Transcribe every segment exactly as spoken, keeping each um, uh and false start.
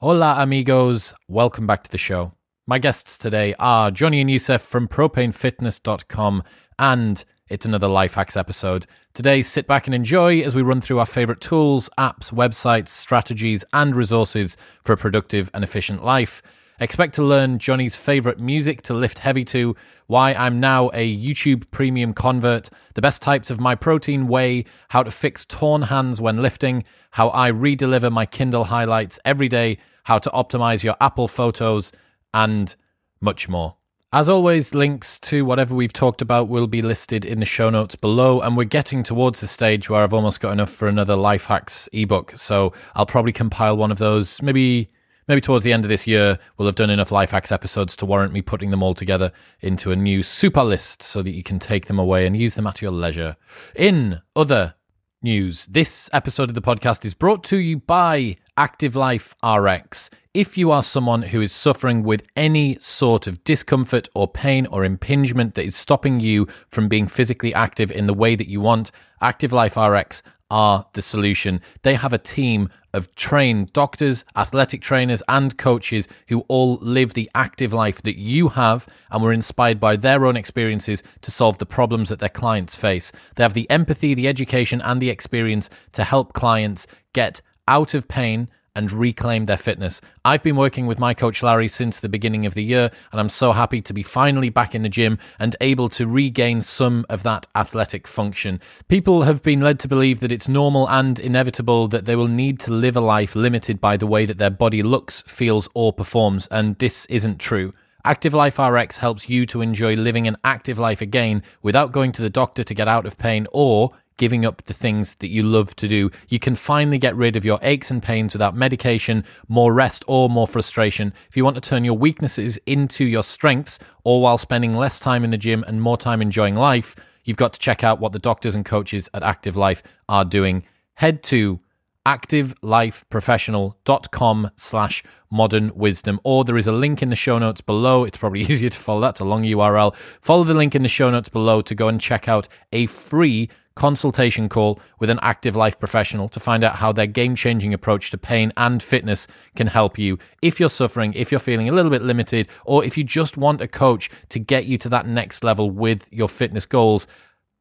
Hola amigos, welcome back to the show. My guests today are Johnny and Yusuf from propane fitness dot com, and it's another Life Hacks episode. Today, sit back and enjoy as we run through our favorite tools, apps, websites, strategies, and resources for a productive and efficient life. Expect to learn Johnny's favorite music to lift heavy to, why I'm now a YouTube Premium convert, the best types of My Protein whey, how to fix torn hands when lifting, how I redeliver my Kindle highlights every day, how to optimize your Apple photos, and much more. As always, links to whatever we've talked about will be listed in the show notes below, and we're getting towards the stage where I've almost got enough for another Life Hacks ebook, so I'll probably compile one of those. Maybe maybe towards the end of this year, we'll have done enough Life Hacks episodes to warrant me putting them all together into a new super list so that you can take them away and use them at your leisure. In other news, this episode of the podcast is brought to you by Active Life R X. If you are someone who is suffering with any sort of discomfort or pain or impingement that is stopping you from being physically active in the way that you want, Active Life R X are the solution. They have a team of trained doctors, athletic trainers, and coaches who all live the active life that you have and were inspired by their own experiences to solve the problems that their clients face. They have the empathy, the education, and the experience to help clients get out of pain and reclaim their fitness. I've been working with my coach Larry since the beginning of the year, and I'm so happy to be finally back in the gym and able to regain some of that athletic function. People have been led to believe that it's normal and inevitable that they will need to live a life limited by the way that their body looks, feels, or performs, and this isn't true. Active Life R X helps you to enjoy living an active life again without going to the doctor to get out of pain or giving up the things that you love to do. You can finally get rid of your aches and pains without medication, more rest, or more frustration. If you want to turn your weaknesses into your strengths, or while spending less time in the gym and more time enjoying life, you've got to check out what the doctors and coaches at Active Life are doing. Head to active life professional dot com slash modern wisdom, or there is a link in the show notes below. It's probably easier to follow. That's a long U R L. Follow the link in the show notes below to go and check out a free consultation call with an Active Life professional to find out how their game-changing approach to pain and fitness can help you. If you're suffering, if you're feeling a little bit limited, or if you just want a coach to get you to that next level with your fitness goals,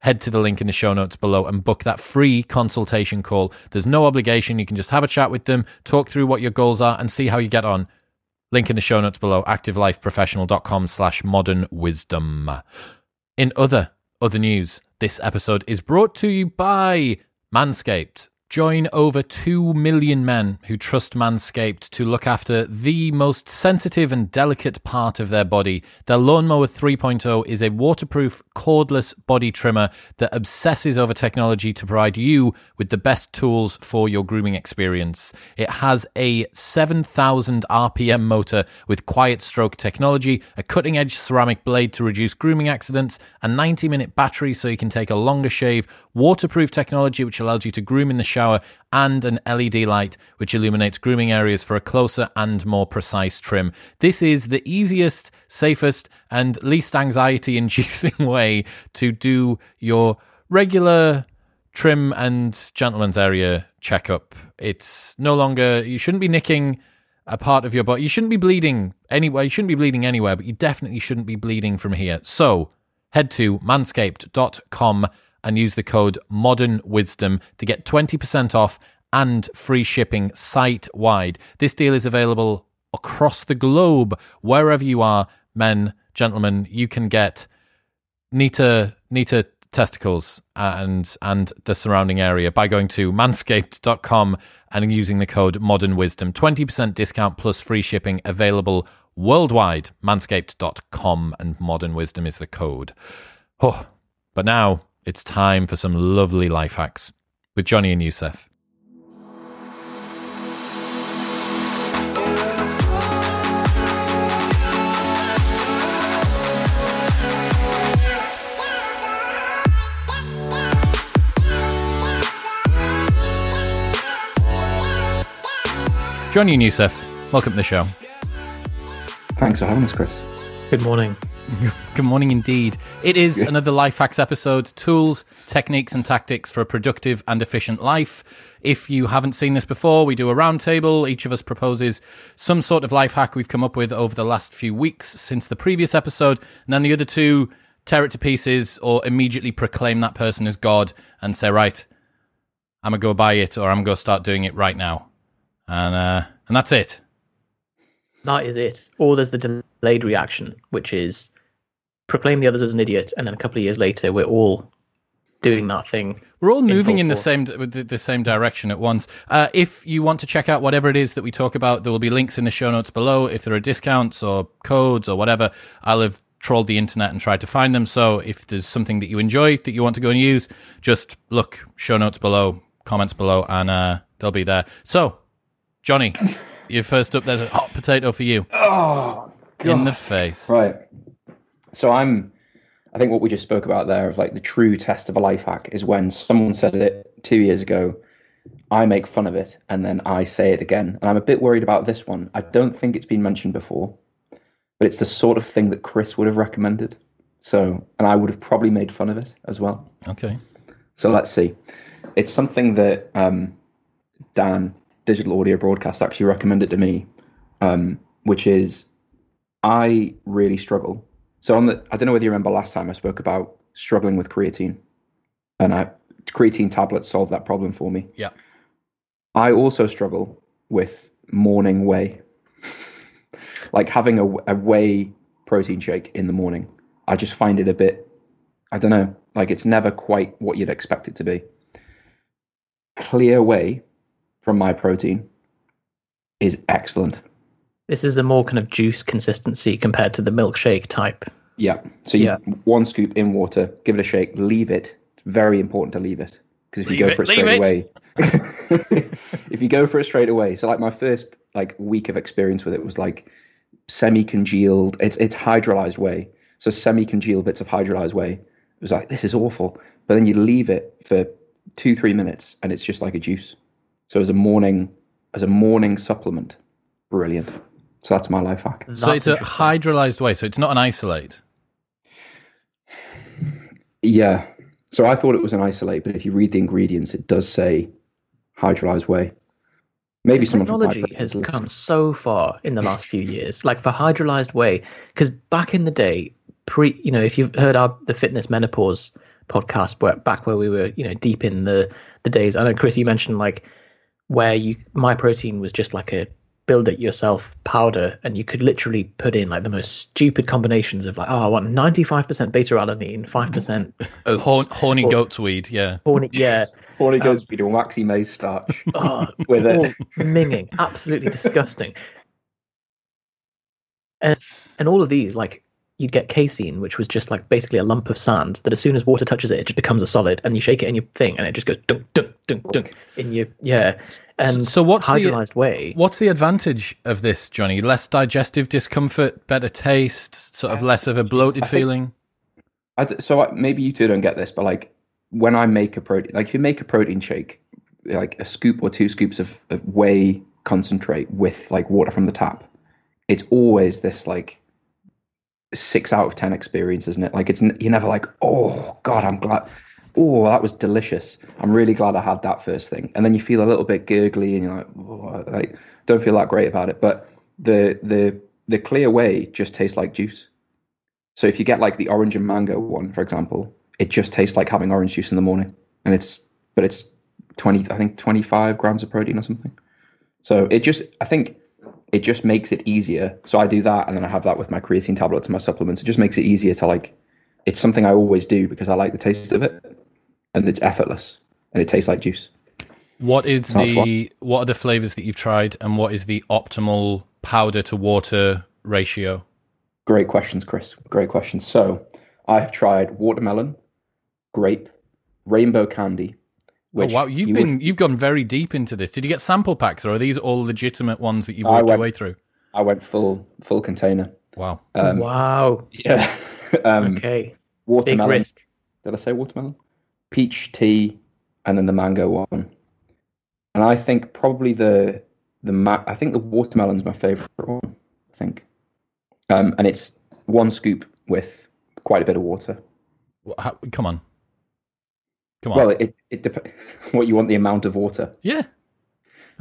head to the link in the show notes below and book that free consultation call. There's no obligation. You can just have a chat with them, talk through what your goals are, and see how you get on. Link in the show notes below, active life professional dot com slash modern wisdom. In other Other news, this episode is brought to you by Manscaped. Join over two million men who trust Manscaped to look after the most sensitive and delicate part of their body. Their Lawn Mower three point oh is a waterproof, cordless body trimmer that obsesses over technology to provide you with the best tools for your grooming experience. It has a seven thousand R P M motor with quiet stroke technology, a cutting-edge ceramic blade to reduce grooming accidents, a ninety minute battery so you can take a longer shave, waterproof technology which allows you to groom in the shower, and an L E D light which illuminates grooming areas for a closer and more precise trim. This is the easiest, safest, and least anxiety-inducing way to do your regular trim and gentleman's area checkup. It's no longer, you shouldn't be nicking a part of your body. You shouldn't be bleeding anywhere. You shouldn't be bleeding anywhere, but you definitely shouldn't be bleeding from here. So head to manscaped dot com and use the code MODERNWISDOM to get twenty percent off and free shipping site-wide. This deal is available across the globe. Wherever you are, men, gentlemen, you can get neater, neater testicles and and the surrounding area by going to manscaped dot com and using the code MODERNWISDOM. twenty percent discount plus free shipping available worldwide. manscaped dot com and MODERNWISDOM is the code. Oh, but now it's time for some lovely life hacks with Johnny and Yusuf. Johnny and Yusuf, welcome to the show. Thanks for having us, Chris. Good morning. Good morning indeed. It is another Life Hacks episode, tools, techniques and tactics for a productive and efficient life. If you haven't seen this before, we do a roundtable. Each of us proposes some sort of life hack we've come up with over the last few weeks since the previous episode, and then the other two tear it to pieces or immediately proclaim that person as God and say, right, I'm going to go buy it, or I'm going to start doing it right now. And uh, and that's it. That is it. Or there's the delayed reaction, which is proclaim the others as an idiot, and then a couple of years later, we're all doing that thing. We're all moving in the same the same direction at once. Uh, if you want to check out whatever it is that we talk about, there will be links in the show notes below. If there are discounts or codes or whatever, I'll have trolled the internet and tried to find them. So if there's something that you enjoy that you want to go and use, just look, show notes below, comments below, and uh, they'll be there. So, Johnny, you're first up. There's a hot potato for you. Oh, God. In the face. Right. So I'm, I think what we just spoke about there of like the true test of a life hack is when someone said it two years ago, I make fun of it, and then I say it again. And I'm a bit worried about this one. I don't think it's been mentioned before, but it's the sort of thing that Chris would have recommended. So, and I would have probably made fun of it as well. Okay. So let's see. It's something that um, Dan, Digital Audio Broadcast, actually recommended to me, um, which is I really struggle. So on the, I don't know whether you remember last time I spoke about struggling with creatine, and I, creatine tablets solved that problem for me. Yeah. I also struggle with morning whey, like having a, a whey protein shake in the morning. I just find it a bit, I don't know, like it's never quite what you'd expect it to be. Clear whey from My Protein is excellent. This is the more kind of juice consistency compared to the milkshake type. Yeah. So you yeah. one scoop in water, give it a shake, leave it. It's very important to leave it, because if leave you go it, for it straight it. away, if you go for it straight away. So like my first like week of experience with it was like semi-congealed. It's it's hydrolyzed whey. So semi-congealed bits of hydrolyzed whey. It was like, this is awful. But then you leave it for two, three minutes and it's just like a juice. So as a morning, as a morning supplement, brilliant. So that's my life hack. So that's it's a hydrolyzed whey. So it's not an isolate. Yeah. So I thought it was an isolate, but if you read the ingredients, it does say hydrolyzed whey. Maybe someone technology has come so far in the last few years, like for hydrolyzed whey, because back in the day, pre, you know, if you've heard our the fitness menopause podcast, where back where we were, you know, deep in the the days. I know, Chris, you mentioned like where you My Protein was just like a build it yourself powder, and you could literally put in like the most stupid combinations of like, oh, I want ninety-five percent beta alanine, five percent oats, Horn, horny or, goat's weed, yeah, horny, yeah, horny um, goat's weed and waxy maize starch oh, with it, minging, absolutely disgusting. And and all of these, like you'd get casein, which was just like basically a lump of sand that as soon as water touches it, it just becomes a solid, and you shake it in your thing, and it just goes dunk dunk dunk dunk in your yeah. And so what's hydrolyzed whey. What's the advantage of this, Johnny? Less digestive discomfort, better taste, sort of less of a bloated I think, feeling? I d- so I, maybe you two don't get this, but like when I make a protein, like if you make a protein shake, like a scoop or two scoops of, of whey concentrate with like water from the tap, it's always this like six out of ten experience, isn't it? Like it's you're never like, oh God, I'm glad. Oh, that was delicious. I'm really glad I had that first thing. And then you feel a little bit gurgly and you're like, oh, like don't feel that great about it. But the the the clear whey just tastes like juice. So if you get like the orange and mango one, for example, it just tastes like having orange juice in the morning. And it's but it's twenty, I think twenty-five grams of protein or something. So it just, I think it just makes it easier. So I do that, and then I have that with my creatine tablets and my supplements. It just makes it easier to like, it's something I always do because I like the taste of it. And it's effortless, and it tastes like juice. What is the what. what are the flavors that you've tried, and what is the optimal powder to water ratio? Great questions, Chris. Great questions. So I've tried watermelon, grape, rainbow candy. Which oh wow! You've you been would... you've gone very deep into this. Did you get sample packs, or are these all legitimate ones that you've worked went, your way through? I went full full container. Wow! Um, wow! Yeah. um, okay. Watermelon. Big risk. Did I say watermelon? Peach tea, and then the mango one. And I think probably the the ma- I think the watermelon's my favorite one, I think. Um, and it's one scoop with quite a bit of water. Well, how, come on. Come on. Well, it, it depends what you want the amount of water. Yeah.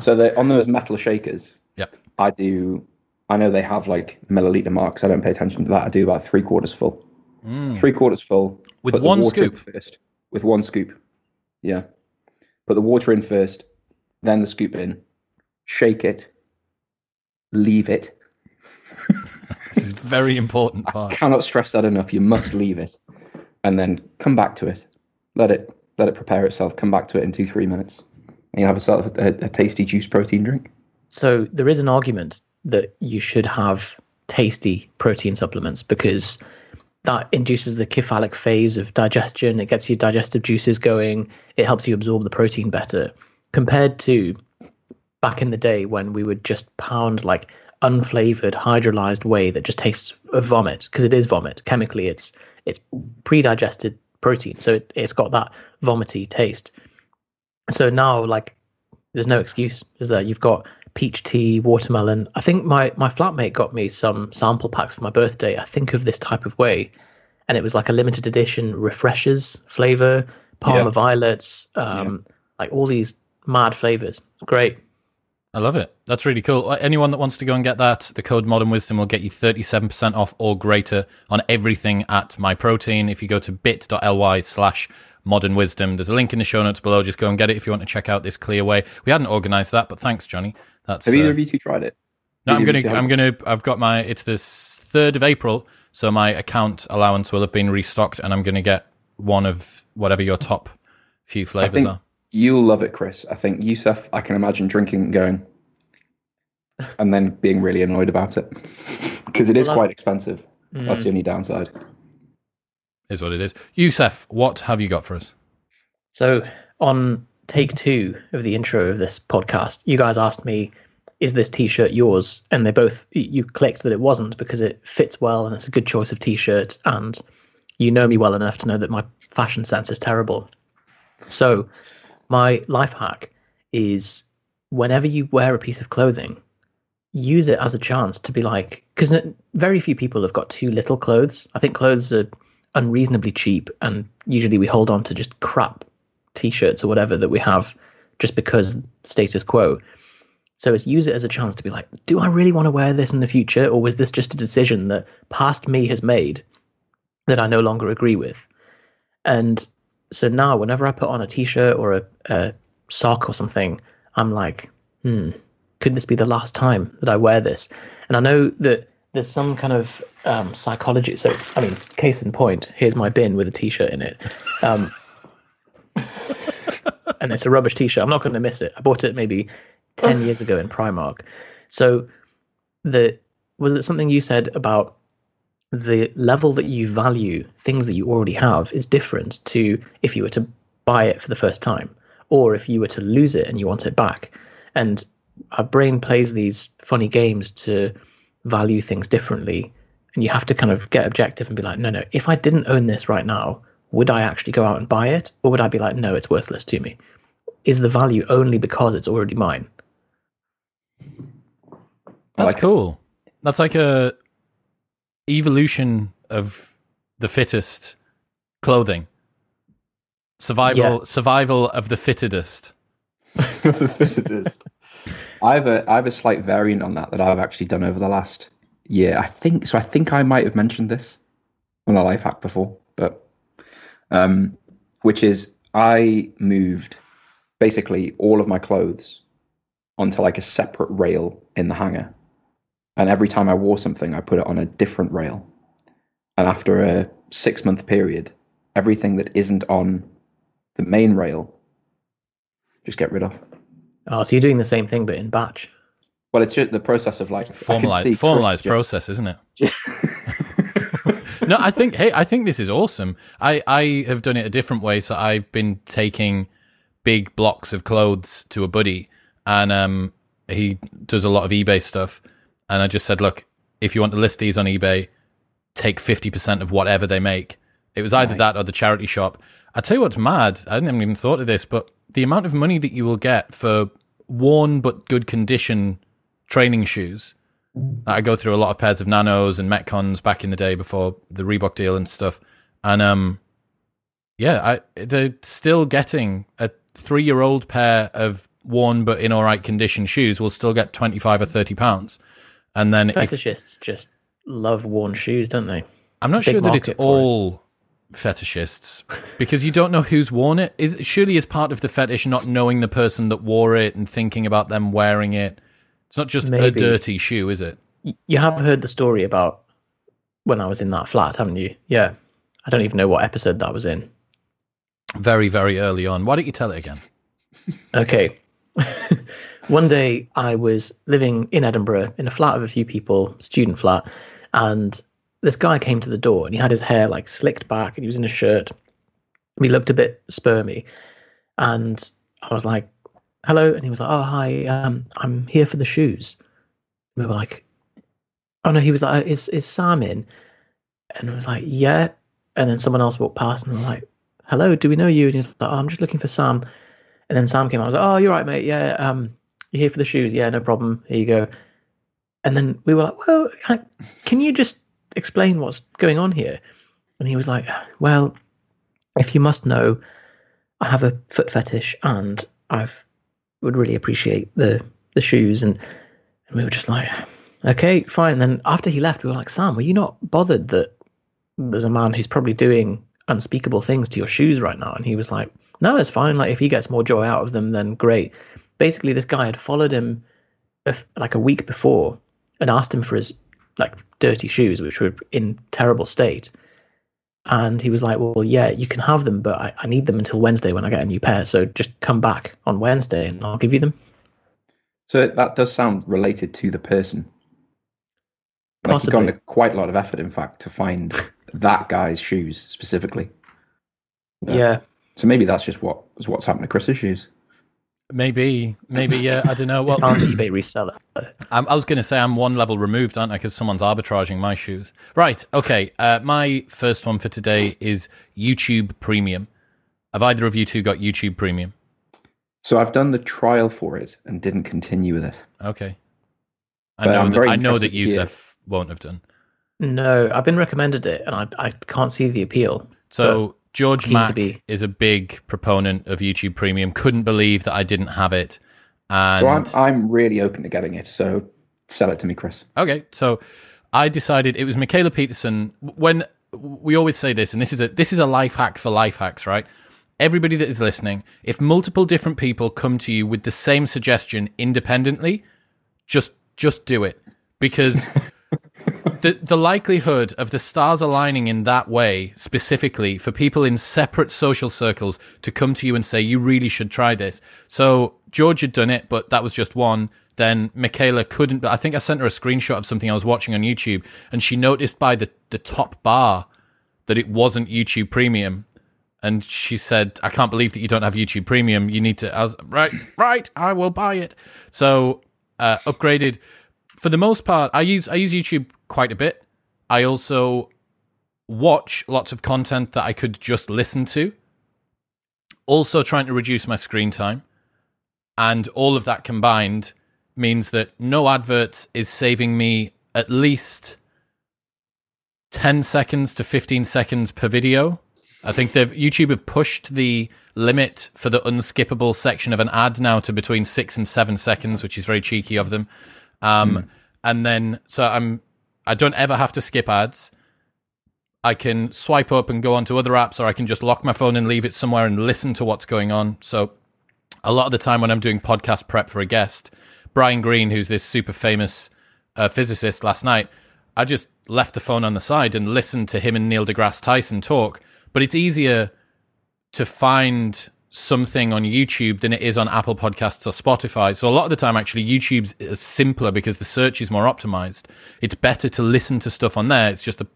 So the, on those metal shakers, yep. I do, I know they have like milliliter marks. I don't pay attention to that. I do about three quarters full. Mm. Three quarters full. With one scoop? First, with one scoop. Yeah. Put the water in first, then the scoop in, shake it, leave it. This is a very important part. I cannot stress that enough. You must leave it and then come back to it. Let it let it prepare itself. Come back to it in two, three minutes. And you have yourself a, a tasty juice protein drink. So there is an argument that you should have tasty protein supplements because that induces the cephalic phase of digestion. It gets your digestive juices going. It helps you absorb the protein better compared to back in the day when we would just pound like unflavored hydrolyzed whey that just tastes of vomit, because it is vomit. Chemically, it's it's pre-digested protein. So it, it's got that vomity taste. So now, like, there's no excuse, is there? You've got peach tea, watermelon. I think my, my flatmate got me some sample packs for my birthday, I think, of this type of whey. And it was like a limited edition Refreshers flavor, Parma yeah. violets, um, yeah. like all these mad flavors. Great. I love it. That's really cool. Anyone that wants to go and get that, the code Modern Wisdom will get you thirty-seven percent off or greater on everything at My Protein. If you go to bit.ly slash Modern Wisdom, there's a link in the show notes below. Just go and get it if you want to check out this clear whey. We hadn't organised that, but thanks, Johnny. That's, have either uh, of you two tried it? No, I'm going to. I'm going to. I've got my. It's the third of April, so my account allowance will have been restocked, and I'm going to get one of whatever your top few flavors I think are. You'll love it, Chris. I think Yusuf. I can imagine drinking and going, and then being really annoyed about it because it is quite expensive. Mm. That's the only downside. Is what it is. Yusuf, what have you got for us? So on take two of the intro of this podcast, you guys asked me, is this t-shirt yours? And they both, you clicked that it wasn't because it fits well and it's a good choice of t-shirt, and you know me well enough to know that my fashion sense is terrible. So my life hack is whenever you wear a piece of clothing, use it as a chance to be like, because very few people have got too little clothes. I think clothes are unreasonably cheap, and usually we hold on to just crap t-shirts or whatever that we have just because status quo. So it's use it as a chance to be like, do I really want to wear this in the future, or was this just a decision that past me has made that I no longer agree with? And so now whenever I put on a t-shirt or a, a sock or something, I'm like, hmm could this be the last time that I wear this? And I know that there's some kind of um, psychology. So, I mean, case in point, here's my bin with a t-shirt in it. Um, and it's a rubbish t-shirt. I'm not going to miss it. I bought it maybe ten years ago in Primark. So the, was it something you said about the level that you value things that you already have is different to if you were to buy it for the first time, or if you were to lose it and you want it back. And our brain plays these funny games to value things differently, and you have to kind of get objective and be like, no no if I didn't own this right now, would I actually go out and buy it, or would I be like, no, it's worthless to me? Is the value only because it's already mine? That's like cool it. That's like a evolution of the fittest clothing. Survival yeah. Survival of the fittedest. The fittedest. I have a I have a slight variant on that that I've actually done over the last year. I think so. I think I might have mentioned this on a life hack before, but um, which is I moved basically all of my clothes onto like a separate rail in the hanger, and every time I wore something, I put it on a different rail. And after a six month period, everything that isn't on the main rail, just get rid of. Oh, so you're doing the same thing, but in batch. Well, it's just the process of like formalized, formalized process, isn't it? No, I think. Hey, I think this is awesome. I, I have done it a different way. So I've been taking big blocks of clothes to a buddy, and um, he does a lot of eBay stuff. And I just said, look, if you want to list these on eBay, take fifty percent of whatever they make. It was either right. that or the charity shop. I tell you what's mad. I didn't even thought of this, but the amount of money that you will get for worn but good condition training shoes I go through a lot of pairs of Nanos and Metcons back in the day before the Reebok deal and stuff. And um, yeah, I, they're still getting a three-year-old pair of worn but in all right condition shoes will still get twenty-five or thirty pounds. And then fetishists if, just love worn shoes, don't they? I'm not Big sure that it's all it. fetishists, because you don't know who's worn it. Is surely is part of the fetish not knowing the person that wore it and thinking about them wearing it. It's not just Maybe. a dirty shoe, is it? You have heard the story about when I was in that flat, haven't you? Yeah. I don't even know what episode that was in. Very, very early on. Why don't you tell it again? Okay. One day I was living in Edinburgh in a flat of a few people, student flat, and this guy came to the door and he had his hair like slicked back and he was in a shirt. He looked a bit spermy and I was like, hello. And he was like, oh, hi, um, I'm here for the shoes. And we were like, oh no, he was like, is, is Sam in? And I was like, yeah. And then someone else walked past and I'm like, hello, do we know you? And he was like, oh, I'm just looking for Sam. And then Sam came out. I was like, oh, you're right, mate. Yeah. Um, you're here for the shoes. Yeah, no problem. Here you go. And then we were like, well, can you just explain what's going on here? And he was like, well, if you must know, I have a foot fetish and I've would really appreciate the the shoes. And, and we were just like, okay, fine. And then after he left, we were like, Sam, were you not bothered that there's a man who's probably doing unspeakable things to your shoes right now? And he was like, no, it's fine. Like if he gets more joy out of them, then great. Basically, this guy had followed him like a week before and asked him for his like dirty shoes, which were in terrible state. And he was like, well, yeah, you can have them, but I, I need them until Wednesday when I get a new pair. So just come back on Wednesday and I'll give you them. So that does sound related to the person. Like possibly. You've gone to quite a lot of effort, in fact, to find that guy's shoes specifically. Yeah. yeah. So maybe that's just what is what's happened to Chris's shoes. Maybe, maybe, yeah. I don't know. Well, can't eBay reseller. I'm, I was going to say I'm one level removed, aren't I? Because someone's arbitraging my shoes. Right. Okay. Uh, my first one for today is YouTube Premium. Have either of you two got YouTube Premium? So I've done the trial for it and didn't continue with it. Okay. I but know. That, I know that Yusuf here. won't have done. No, I've been recommended it, and I I can't see the appeal. So. George Mack is a big proponent of YouTube Premium. Couldn't believe that I didn't have it. And so I'm, I'm really open to getting it. So sell it to me, Chris. Okay. So I decided it was Michaela Peterson. When we always say this, and this is a this is a life hack for life hacks, right? Everybody that is listening, if multiple different people come to you with the same suggestion independently, just just do it, because. The the likelihood of the stars aligning in that way, specifically for people in separate social circles to come to you and say, you really should try this. So George had done it, but that was just one. Then Michaela couldn't, but I think I sent her a screenshot of something I was watching on YouTube, and she noticed by the, the top bar that it wasn't YouTube Premium. And she said, I can't believe that you don't have YouTube Premium. You need to, I was, right, right, I will buy it. So uh, upgraded. For the most part, I use I use YouTube quite a bit. I also watch lots of content that I could just listen to. Also trying to reduce my screen time. And all of that combined means that no adverts is saving me at least ten seconds to fifteen seconds per video. I think they've YouTube have pushed the limit for the unskippable section of an ad now to between six and seven seconds, which is very cheeky of them. Um, mm. and then, so I'm, I don't ever have to skip ads. I can swipe up and go onto other apps, or I can just lock my phone and leave it somewhere and listen to what's going on. So a lot of the time when I'm doing podcast prep for a guest, Brian Greene, who's this super famous uh, physicist, last night, I just left the phone on the side and listened to him and Neil deGrasse Tyson talk. But it's easier to find something on YouTube than it is on Apple Podcasts or Spotify. So a lot of the time, actually, YouTube's is simpler because the search is more optimized. It's better to listen to stuff on there. It's just a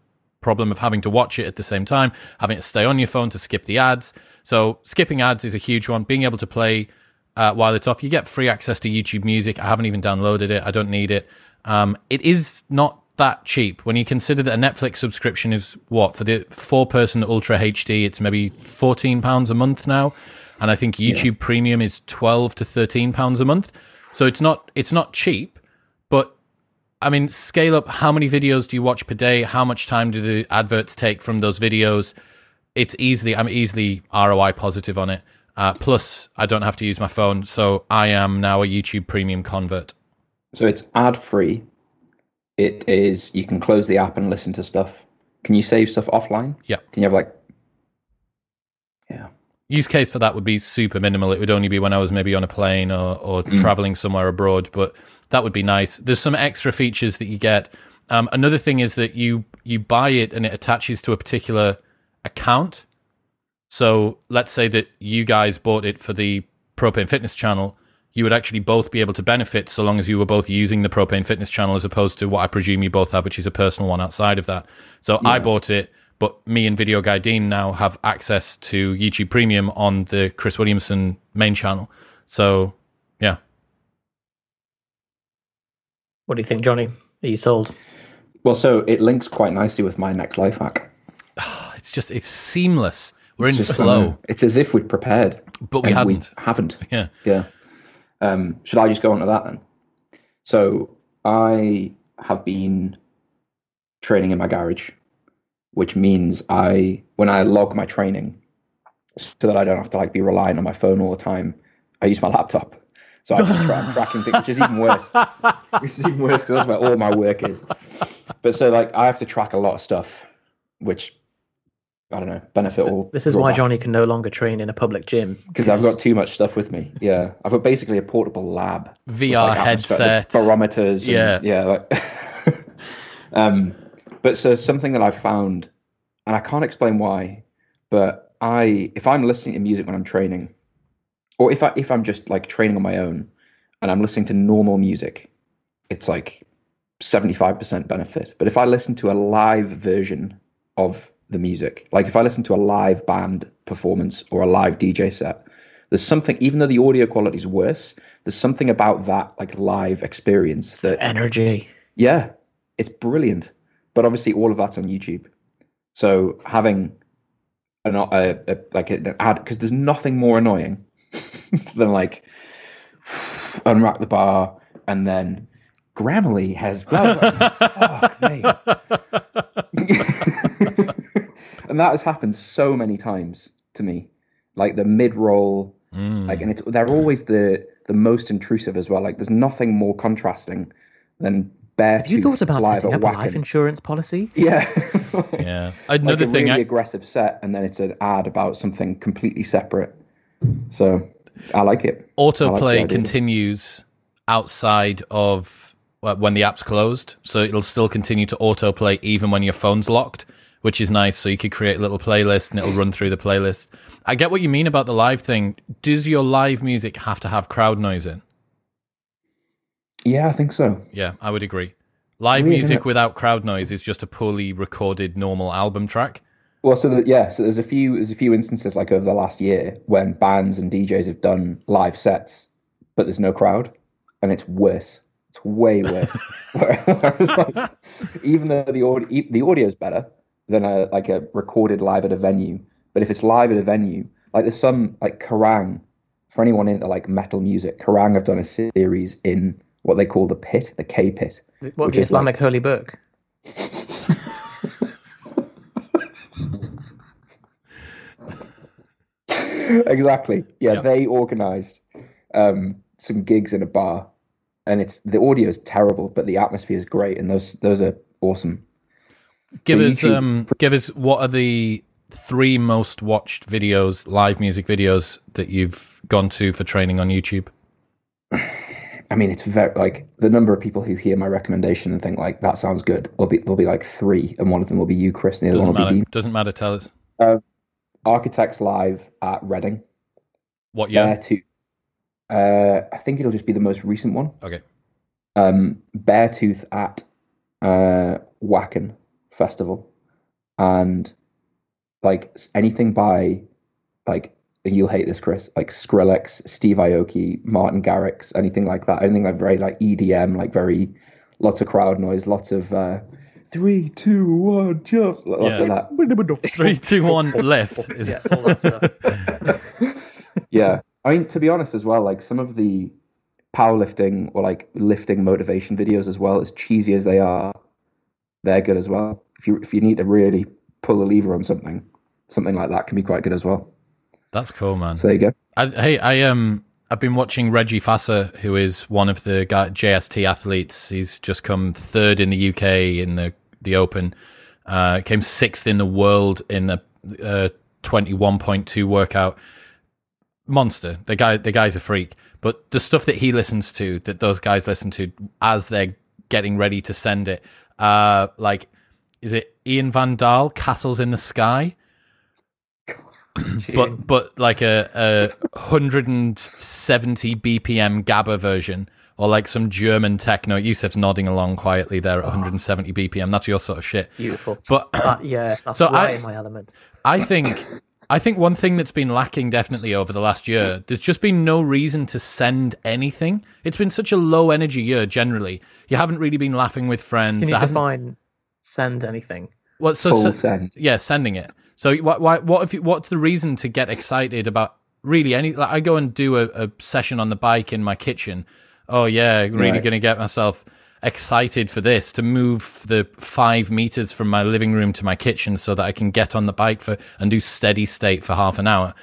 problem of having to watch it at the same time, having to stay on your phone to skip the ads. So skipping ads is a huge one. Being able to play uh, while it's off. You get free access to YouTube Music. I haven't even downloaded it. I don't need it. Um, it is not that cheap. When you consider that a Netflix subscription is what? For the four-person Ultra H D, it's maybe fourteen pounds a month now. And I think YouTube yeah. Premium is twelve to thirteen pounds a month. So it's not it's not cheap, but I mean, scale up. How many videos do you watch per day? How much time do the adverts take from those videos? It's easily, I'm easily R O I positive on it. Uh, plus, I don't have to use my phone. So I am now a YouTube Premium convert. So it's ad free. It is, you can close the app and listen to stuff. Can you save stuff offline? Yeah. Can you have like, yeah. Use case for that would be super minimal. It would only be when I was maybe on a plane or, or mm. traveling somewhere abroad, but that would be nice. There's some extra features that you get. Um, another thing is that you, you buy it and it attaches to a particular account. So let's say that you guys bought it for the Propane Fitness channel. You would actually both be able to benefit so long as you were both using the Propane Fitness channel as opposed to what I presume you both have, which is a personal one outside of that. So yeah. I bought it, but me and Video Guy Dean now have access to YouTube Premium on the Chris Williamson main channel. So, yeah. What do you think, Johnny? Are you sold? Well, so it links quite nicely with my next life hack. It's just, it's seamless. We're it's in flow. Um, it's as if we'd prepared. But we hadn't. We haven't. Yeah. Yeah. Um, should I just go on to that then? So I have been training in my garage, which means I, when I log my training so that I don't have to like be relying on my phone all the time, I use my laptop. So I can track tracking things, which is even worse. Which is even worse because that's where all my work is. But so like I have to track a lot of stuff, which I don't know, benefit all. This is why back. Johnny can no longer train in a public gym. Because I've got too much stuff with me. Yeah. I've got basically a portable lab. V R like headset. Barometers. Yeah. And, yeah. Like um, but so something that I've found, and I can't explain why, but I, if I'm listening to music when I'm training, or if, I, if I'm just like training on my own and I'm listening to normal music, it's like seventy-five percent benefit. But if I listen to a live version of the music, like if I listen to a live band performance or a live D J set, there's something, even though the audio quality is worse, there's something about that like live experience that energy. Yeah, it's brilliant. But obviously all of that's on YouTube. So having an a, a, like an ad, because there's nothing more annoying than like unwrap the bar and then Grammarly has blah, blah. Fuck me. And that has happened so many times to me, like the mid-roll, mm. like, and it's, they're always the the most intrusive as well. Like, there's nothing more contrasting than bare. Have you thought about setting up a life insurance policy? Yeah, yeah. Another like a thing, really I... aggressive set, and then it's an ad about something completely separate. So I like it. Autoplay like continues outside of well, when the app's closed, so it'll still continue to autoplay even when your phone's locked, which is nice. So you could create a little playlist and it'll run through the playlist. I get what you mean about the live thing. Does your live music have to have crowd noise in? Yeah, I think so. Yeah, I would agree. Live really, music without crowd noise is just a poorly recorded normal album track. Well, so the, yeah, so there's a few there's a few instances like over the last year when bands and D Js have done live sets, but there's no crowd, and it's worse. It's way worse. Like, even though the audio the audio is better than a like a recorded live at a venue, but if it's live at a venue, like there's some like Kerrang, for anyone into like metal music, Kerrang have done a series in what they call the pit, the K pit, what the Islamic like... holy book. Exactly. Yeah, yep. They organised um, some gigs in a bar, and it's the audio is terrible, but the atmosphere is great, and those those are awesome. Give so us, YouTube, um, give us. What are the three most watched videos, live music videos that you've gone to for training on YouTube? I mean, it's very like the number of people who hear my recommendation and think like that sounds good. There'll be there'll be like three, and one of them will be you, Chris, and the doesn't other one will matter. be Dean. Doesn't matter. Tell us. Uh, Architects Live at Reading. What year? Bear Tooth. Uh, I think it'll just be the most recent one. Okay. Um, Bear Tooth at uh, Wacken Festival, and like anything by like, you'll hate this, Chris, like Skrillex, Steve Aoki, Martin Garrix, anything like that, anything like very like E D M, like very lots of crowd noise, lots of uh three, two, one, jump, lots yeah. of that. Three, two, one, left. Is yeah, all that stuff. Yeah, I mean, to be honest as well, like some of the powerlifting or like lifting motivation videos as well. As cheesy as they are, they're good as well. If you if you need to really pull a lever on something, something like that can be quite good as well. That's cool, man. So there you go. I, hey, I um, I've been watching Reggie Fasser, who is one of the J S T athletes. He's just come third in the U K in the the Open. Uh, came sixth in the world in the uh, twenty-one point two workout. Monster. The guy, the guy's a freak. But the stuff that he listens to, that those guys listen to as they're getting ready to send it, uh, like, is it Ian Van Dahl, Castles in the Sky? But but like a, a one hundred seventy B P M GABA version, or like some German techno. Yusuf's nodding along quietly there at one hundred seventy B P M. That's your sort of shit. Beautiful. But that, yeah, that's so right I, in my element. I think I think one thing that's been lacking definitely over the last year, there's just been no reason to send anything. It's been such a low energy year generally. You haven't really been laughing with friends. Can you define send anything? Well, so, Full so send. Yeah, sending it. So why, why, what if you, what's the reason to get excited about really any... Like I go and do a, a session on the bike in my kitchen. Oh, yeah, really right. going to get myself excited for this, to move the five meters from my living room to my kitchen so that I can get on the bike for and do steady state for half an hour.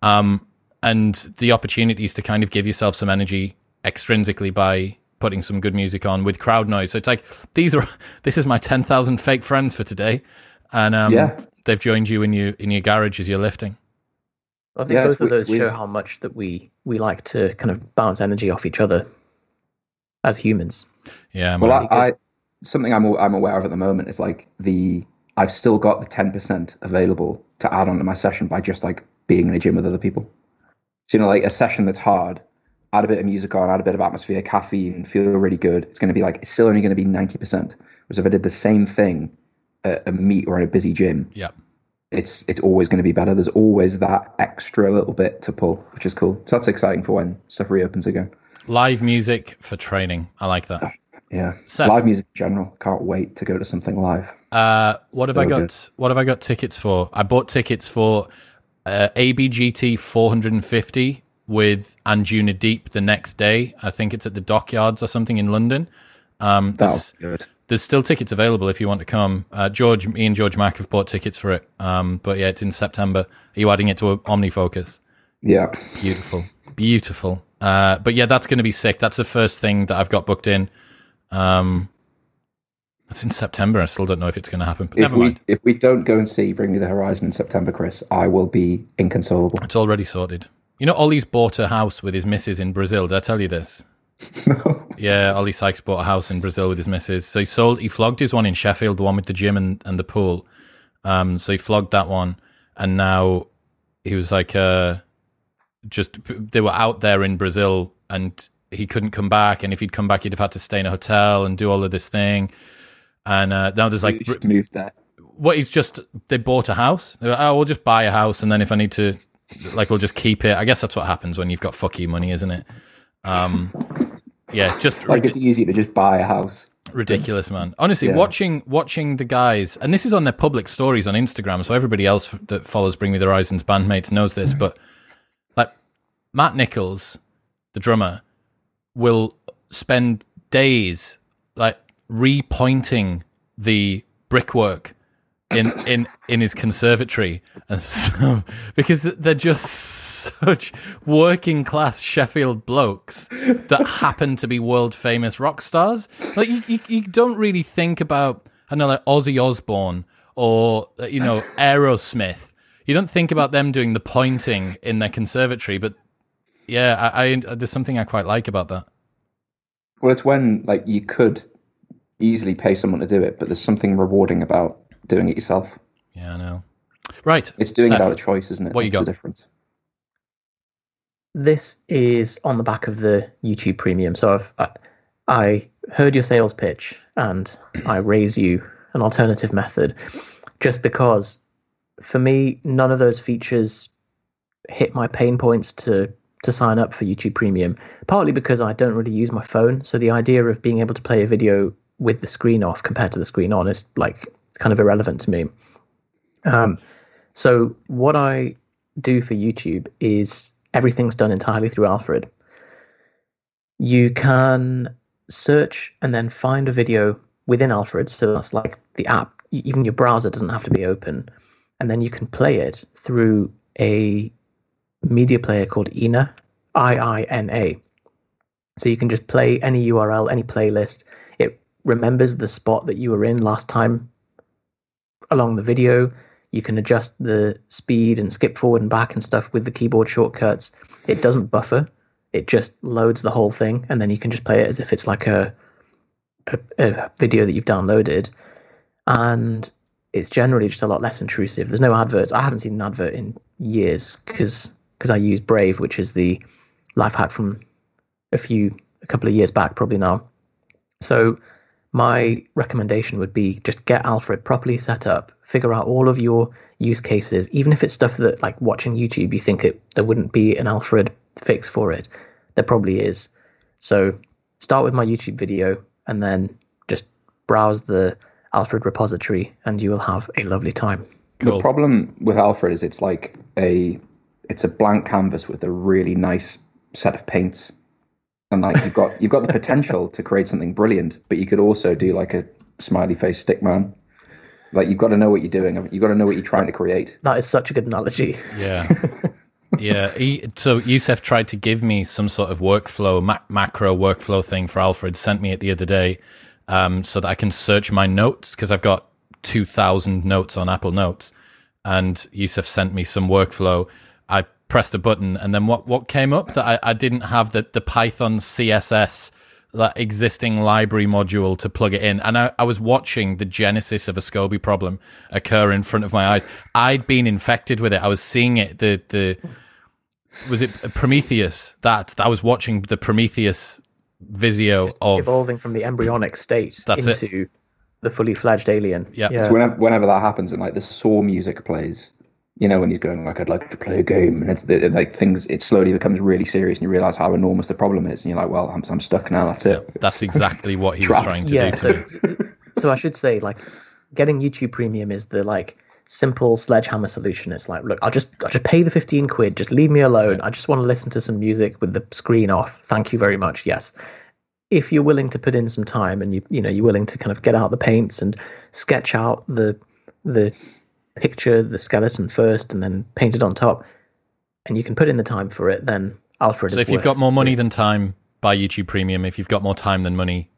Um, and the opportunities to kind of give yourself some energy extrinsically by putting some good music on with crowd noise. So it's like, these are this is my ten thousand fake friends for today. And um, yeah. They've joined you in your in your garage as you're lifting. I think yeah, both of those show how much that we we like to kind of bounce energy off each other as humans. Yeah. Well, I, I something I'm I'm aware of at the moment is like the I've still got the ten percent available to add on to my session by just like being in a gym with other people. So you know, like a session that's hard, add a bit of music on, add a bit of atmosphere, caffeine, feel really good. It's going to be like it's still only going to be ninety percent. Whereas if I did the same thing. A, a meet or in a busy gym, yeah, it's it's always going to be better. There's always that extra little bit to pull, which is cool. So that's exciting for when stuff reopens again. Live music for training, I like that. Uh, yeah, Seth, live music in general. Can't wait to go to something live. Uh, what so have I got? Good. What have I got tickets for? I bought tickets for uh, A B G T four hundred fifty with Anjuna Deep the next day. I think it's at the Dockyards or something in London. Um, that's good. There's still tickets available if you want to come. Uh, George, me and George Mack have bought tickets for it. Um, but yeah, it's in September. Are you adding it to OmniFocus? Yeah. Beautiful. Beautiful. Uh, but yeah, that's going to be sick. That's the first thing that I've got booked in. Um, that's in September. I still don't know if it's going to happen. But if never we, mind. If we don't go and see Bring Me the Horizon in September, Chris, I will be inconsolable. It's already sorted. You know, Ollie's bought a house with his missus in Brazil. Did I tell you this? No. Yeah, Ollie Sykes bought a house in Brazil with his missus. So he sold, he flogged his one in Sheffield, the one with the gym and, and the pool. Um, so he flogged that one, and now he was like, uh, just they were out there in Brazil, and he couldn't come back. And if he'd come back, he'd have had to stay in a hotel and do all of this thing. And uh, now there's like, just moved that. What he's just they bought a house. They were like, oh, we'll just buy a house, and then if I need to, like, we'll just keep it. I guess that's what happens when you've got fuck you money, isn't it? Um. Yeah, just like it's easy to just buy a house. Ridiculous, man. Honestly, yeah. watching watching the guys, and this is on their public stories on Instagram, so everybody else that follows Bring Me the Horizon's bandmates knows this. But like Matt Nichols, the drummer, will spend days like repointing the brickwork in in in his conservatory and stuff, because they're just such working class Sheffield blokes that happen to be world famous rock stars. Like you, you, you don't really think about I know like Ozzy Osbourne or you know Aerosmith. You don't think about them doing the pointing in their conservatory, but yeah, I, I there's something I quite like about that. Well, it's when like you could easily pay someone to do it, but there's something rewarding about doing it yourself. Yeah, I know. Right. It's doing Seth, it out of choice, isn't it? What That's you got? The difference. This is on the back of the YouTube Premium. So I've, I, I heard your sales pitch and I raise you an alternative method just because for me, none of those features hit my pain points to, to sign up for YouTube Premium, partly because I don't really use my phone. So the idea of being able to play a video with the screen off compared to the screen on is like kind of irrelevant to me. Um, so what I do for YouTube is everything's done entirely through Alfred. you can search and then find a video within Alfred. So that's like the app, even your browser doesn't have to be open. And then you can play it through a media player called I I N A, I I N A. So you can just play any U R L, any playlist. It remembers the spot that you were in last time along the video. You can adjust the speed and skip forward and back and stuff with the keyboard shortcuts. It doesn't buffer. It just loads the whole thing, and then you can just play it as if it's like a, a, a video that you've downloaded. And it's generally just a lot less intrusive. There's no adverts. I haven't seen an advert in years because because I use Brave, which is the life hack from a few a couple of years back, probably now. So my recommendation would be just get Alfred properly set up, figure out all of your use cases, even if it's stuff that, like watching YouTube, you think it, there wouldn't be an Alfred fix for it. There probably is. So start with my YouTube video and then just browse the Alfred repository and you will have a lovely time. Cool. The problem with Alfred is it's like a it's a blank canvas with a really nice set of paints, and like you've got you've got the potential to create something brilliant, but you could also do like a smiley face stick man. Like you've got to know what you're doing. You've got to know what you're trying to create. That is such a good analogy. Yeah. Yeah. He, so Yusuf tried to give me some sort of workflow, mac- macro workflow thing for Alfred, sent me it the other day. Um, so that I can search my notes, because I've got two thousand notes on Apple Notes, and Yusuf sent me some workflow. I pressed a button, and then what, what came up that I, I didn't have the, the Python C S S, that existing library module to plug it in. And I, I was watching the genesis of a SCOBY problem occur in front of my eyes. I'd been infected with it. I was seeing it. The, the, was it Prometheus? That, I was watching the Prometheus Visio just of evolving from the embryonic state into it. The fully fledged alien. Yep. Yeah, so whenever, whenever that happens, and like the Saw music plays, you know, when he's going like, "I'd like to play a game," and it's it, like things, it slowly becomes really serious, and you realise how enormous the problem is, and you're like, "Well, I'm I'm stuck now. That's it." That's it's exactly what he trapped. was trying to yeah, do. So, so I should say, like, getting YouTube Premium is the like simple sledgehammer solution. It's like, look, I'll just I'll just pay the fifteen quid. Just leave me alone. I just want to listen to some music with the screen off. Thank you very much. Yes. If you're willing to put in some time and you you know you're willing to kind of get out the paints and sketch out the the picture, the skeleton first, and then paint it on top, and you can put in the time for it, then Alfred. So is if worth you've got more money it. than time, buy YouTube Premium. If you've got more time than money,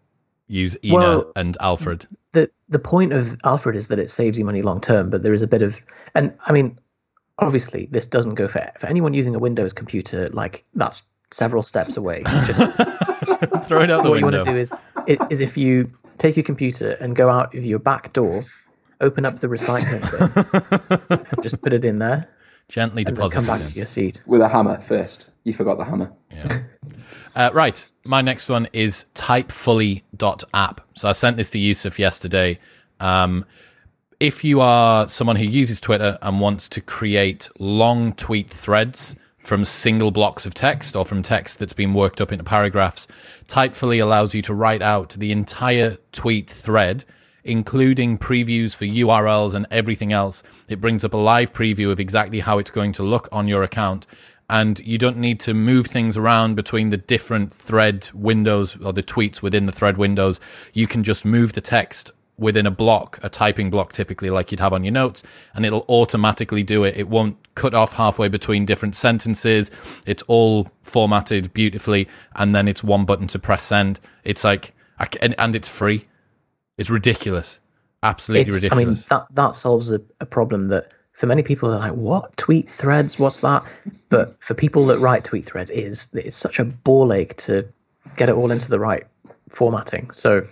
use I I N A well, and Alfred. The the point of Alfred is that it saves you money long term, but there is a bit of, and I mean, obviously this doesn't go for, for anyone using a Windows computer, like that's several steps away. Just throw it out the what window. What you want to do is, is if you take your computer and go out of your back door, open up the recycling bin, and just put it in there. Gently deposit it. Come back to your seat. With a hammer first. You forgot the hammer. Yeah. Uh, right. My next one is typefully dot app. So I sent this to Yusuf yesterday. Um, if you are someone who uses Twitter and wants to create long tweet threads from single blocks of text or from text that's been worked up into paragraphs, Typefully allows you to write out the entire tweet thread, including previews for U R Ls and everything else. It brings up a live preview of exactly how it's going to look on your account, and you don't need to move things around between the different thread windows or the tweets within the thread windows. You can just move the text within a block, a typing block typically like you'd have on your notes, and it'll automatically do it. It won't cut off halfway between different sentences. It's all formatted beautifully, and then it's one button to press send. It's like, and, and it's free. It's ridiculous. Absolutely it's, ridiculous. I mean, that, that solves a, a problem that for many people are like, what? Tweet threads? What's that? But for people that write tweet threads, it is, it's such a ball ache to get it all into the right formatting. So...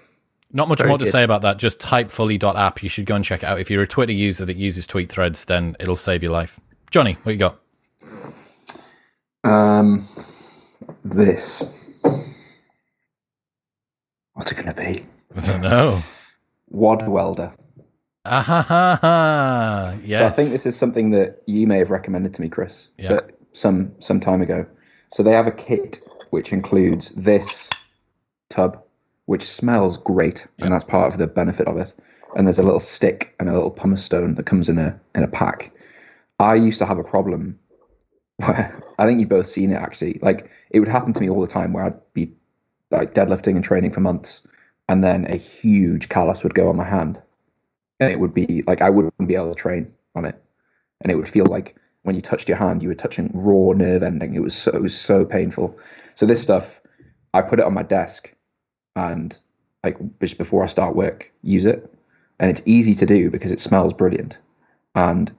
Not much Very more to good. say about that. Just typefully dot app. You should go and check it out. If you're a Twitter user that uses tweet threads, then it'll save your life. Johnny, what you got? Um, this. What's it going to be? I don't know. W O D Welder. Ah ha ha ha. Yes. So I think this is something that you may have recommended to me, Chris, yeah. but some some time ago. So they have a kit which includes this tub, which smells great, yep. and that's part of the benefit of it. And there's a little stick and a little pumice stone that comes in a in a pack. I used to have a problem where, I think you've both seen it actually, like it would happen to me all the time where I'd be like deadlifting and training for months, and then a huge callus would go on my hand, and it would be like I wouldn't be able to train on it, and it would feel like when you touched your hand, you were touching raw nerve ending. It was so, it was so painful. So this stuff, I put it on my desk, and like just before I start work, use it, and it's easy to do because it smells brilliant, and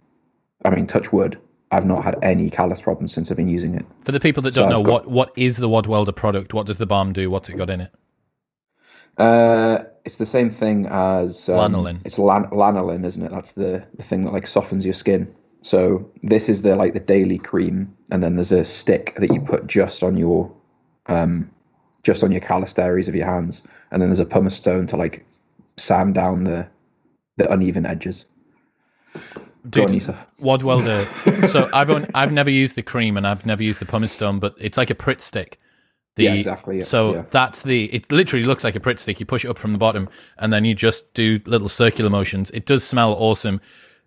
I mean, touch wood, I've not had any callus problems since I've been using it. For the people that don't so know, got, what what is the W O D Welder product? What does the balm do? What's it got in it? Uh, it's the same thing as um, lanolin. It's lan- lanolin, isn't it? That's the, the thing that like softens your skin. So this is the like the daily cream, and then there's a stick that you put just on your um, just on your calloused areas of your hands, and then there's a pumice stone to like sand down the the uneven edges. Dude, W O D Welder. So I've only, I've never used the cream and I've never used the pumice stone, but it's like a Pritt stick. The, yeah, exactly. Yeah, so yeah. that's the. It literally looks like a Pritt stick. You push it up from the bottom, and then you just do little circular motions. It does smell awesome.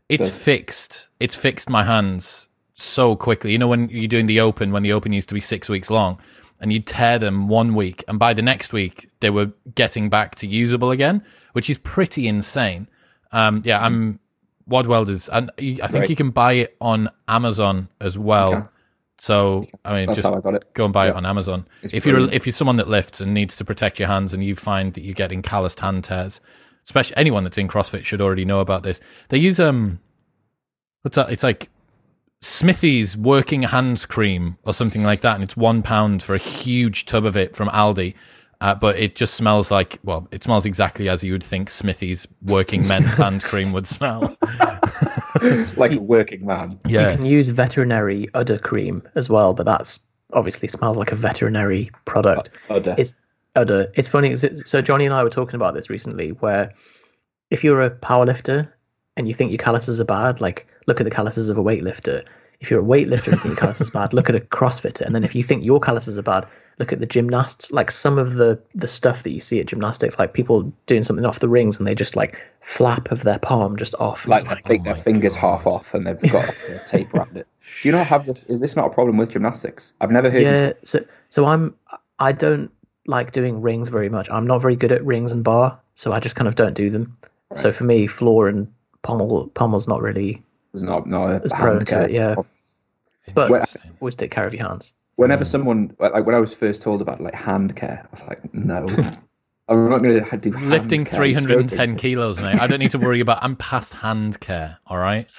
It's Doesn't. fixed. It's fixed my hands so quickly. You know when you're doing the open, when the open used to be six weeks long, and you'd tear them one week, and by the next week they were getting back to usable again, which is pretty insane. Um, yeah, mm-hmm. I'm. W O D Welders, and I think right. you can buy it on Amazon as well. Okay. So I mean, That's just I got it. go and buy yeah. it on Amazon. It's if brilliant. you're if you're someone that lifts and needs to protect your hands, and you find that you're getting calloused hand tears, especially anyone that's in CrossFit should already know about this. They use um, what's that? It's like Smithy's working hands cream or something like that, and it's one pound for a huge tub of it from Aldi. Uh, but it just smells like, well, it smells exactly as you would think Smithy's working men's hand cream would smell. Like a working man. Yeah. You can use veterinary udder cream as well, but that's obviously smells like a veterinary product. Uh, udder. It's, udder. It's funny. It's, so Johnny and I were talking about this recently, where if you're a powerlifter and you think your calluses are bad, like look at the calluses of a weightlifter. If you're a weightlifter and you think your calluses are bad, look at a CrossFitter. And then if you think your calluses are bad, look at the gymnasts. Like some of the the stuff that you see at gymnastics, like people doing something off the rings and they just like flap of their palm just off, like, like I think oh their fingers God. half off and they've got tape around it. Do you not have this? Is this not a problem with gymnastics? I've never heard. Yeah, you... so so I'm I don't like doing rings very much. I'm not very good at rings and bar, so I just kind of don't do them. Right. So for me, floor and pommel pommel's not really it's not not as prone to it. Yeah, but Wait, I... always take care of your hands. Whenever someone, like when I was first told about like hand care, I was like, no, I'm not going to do hand lifting care. three hundred ten kilos, mate. I don't need to worry about, I'm past hand care, all right?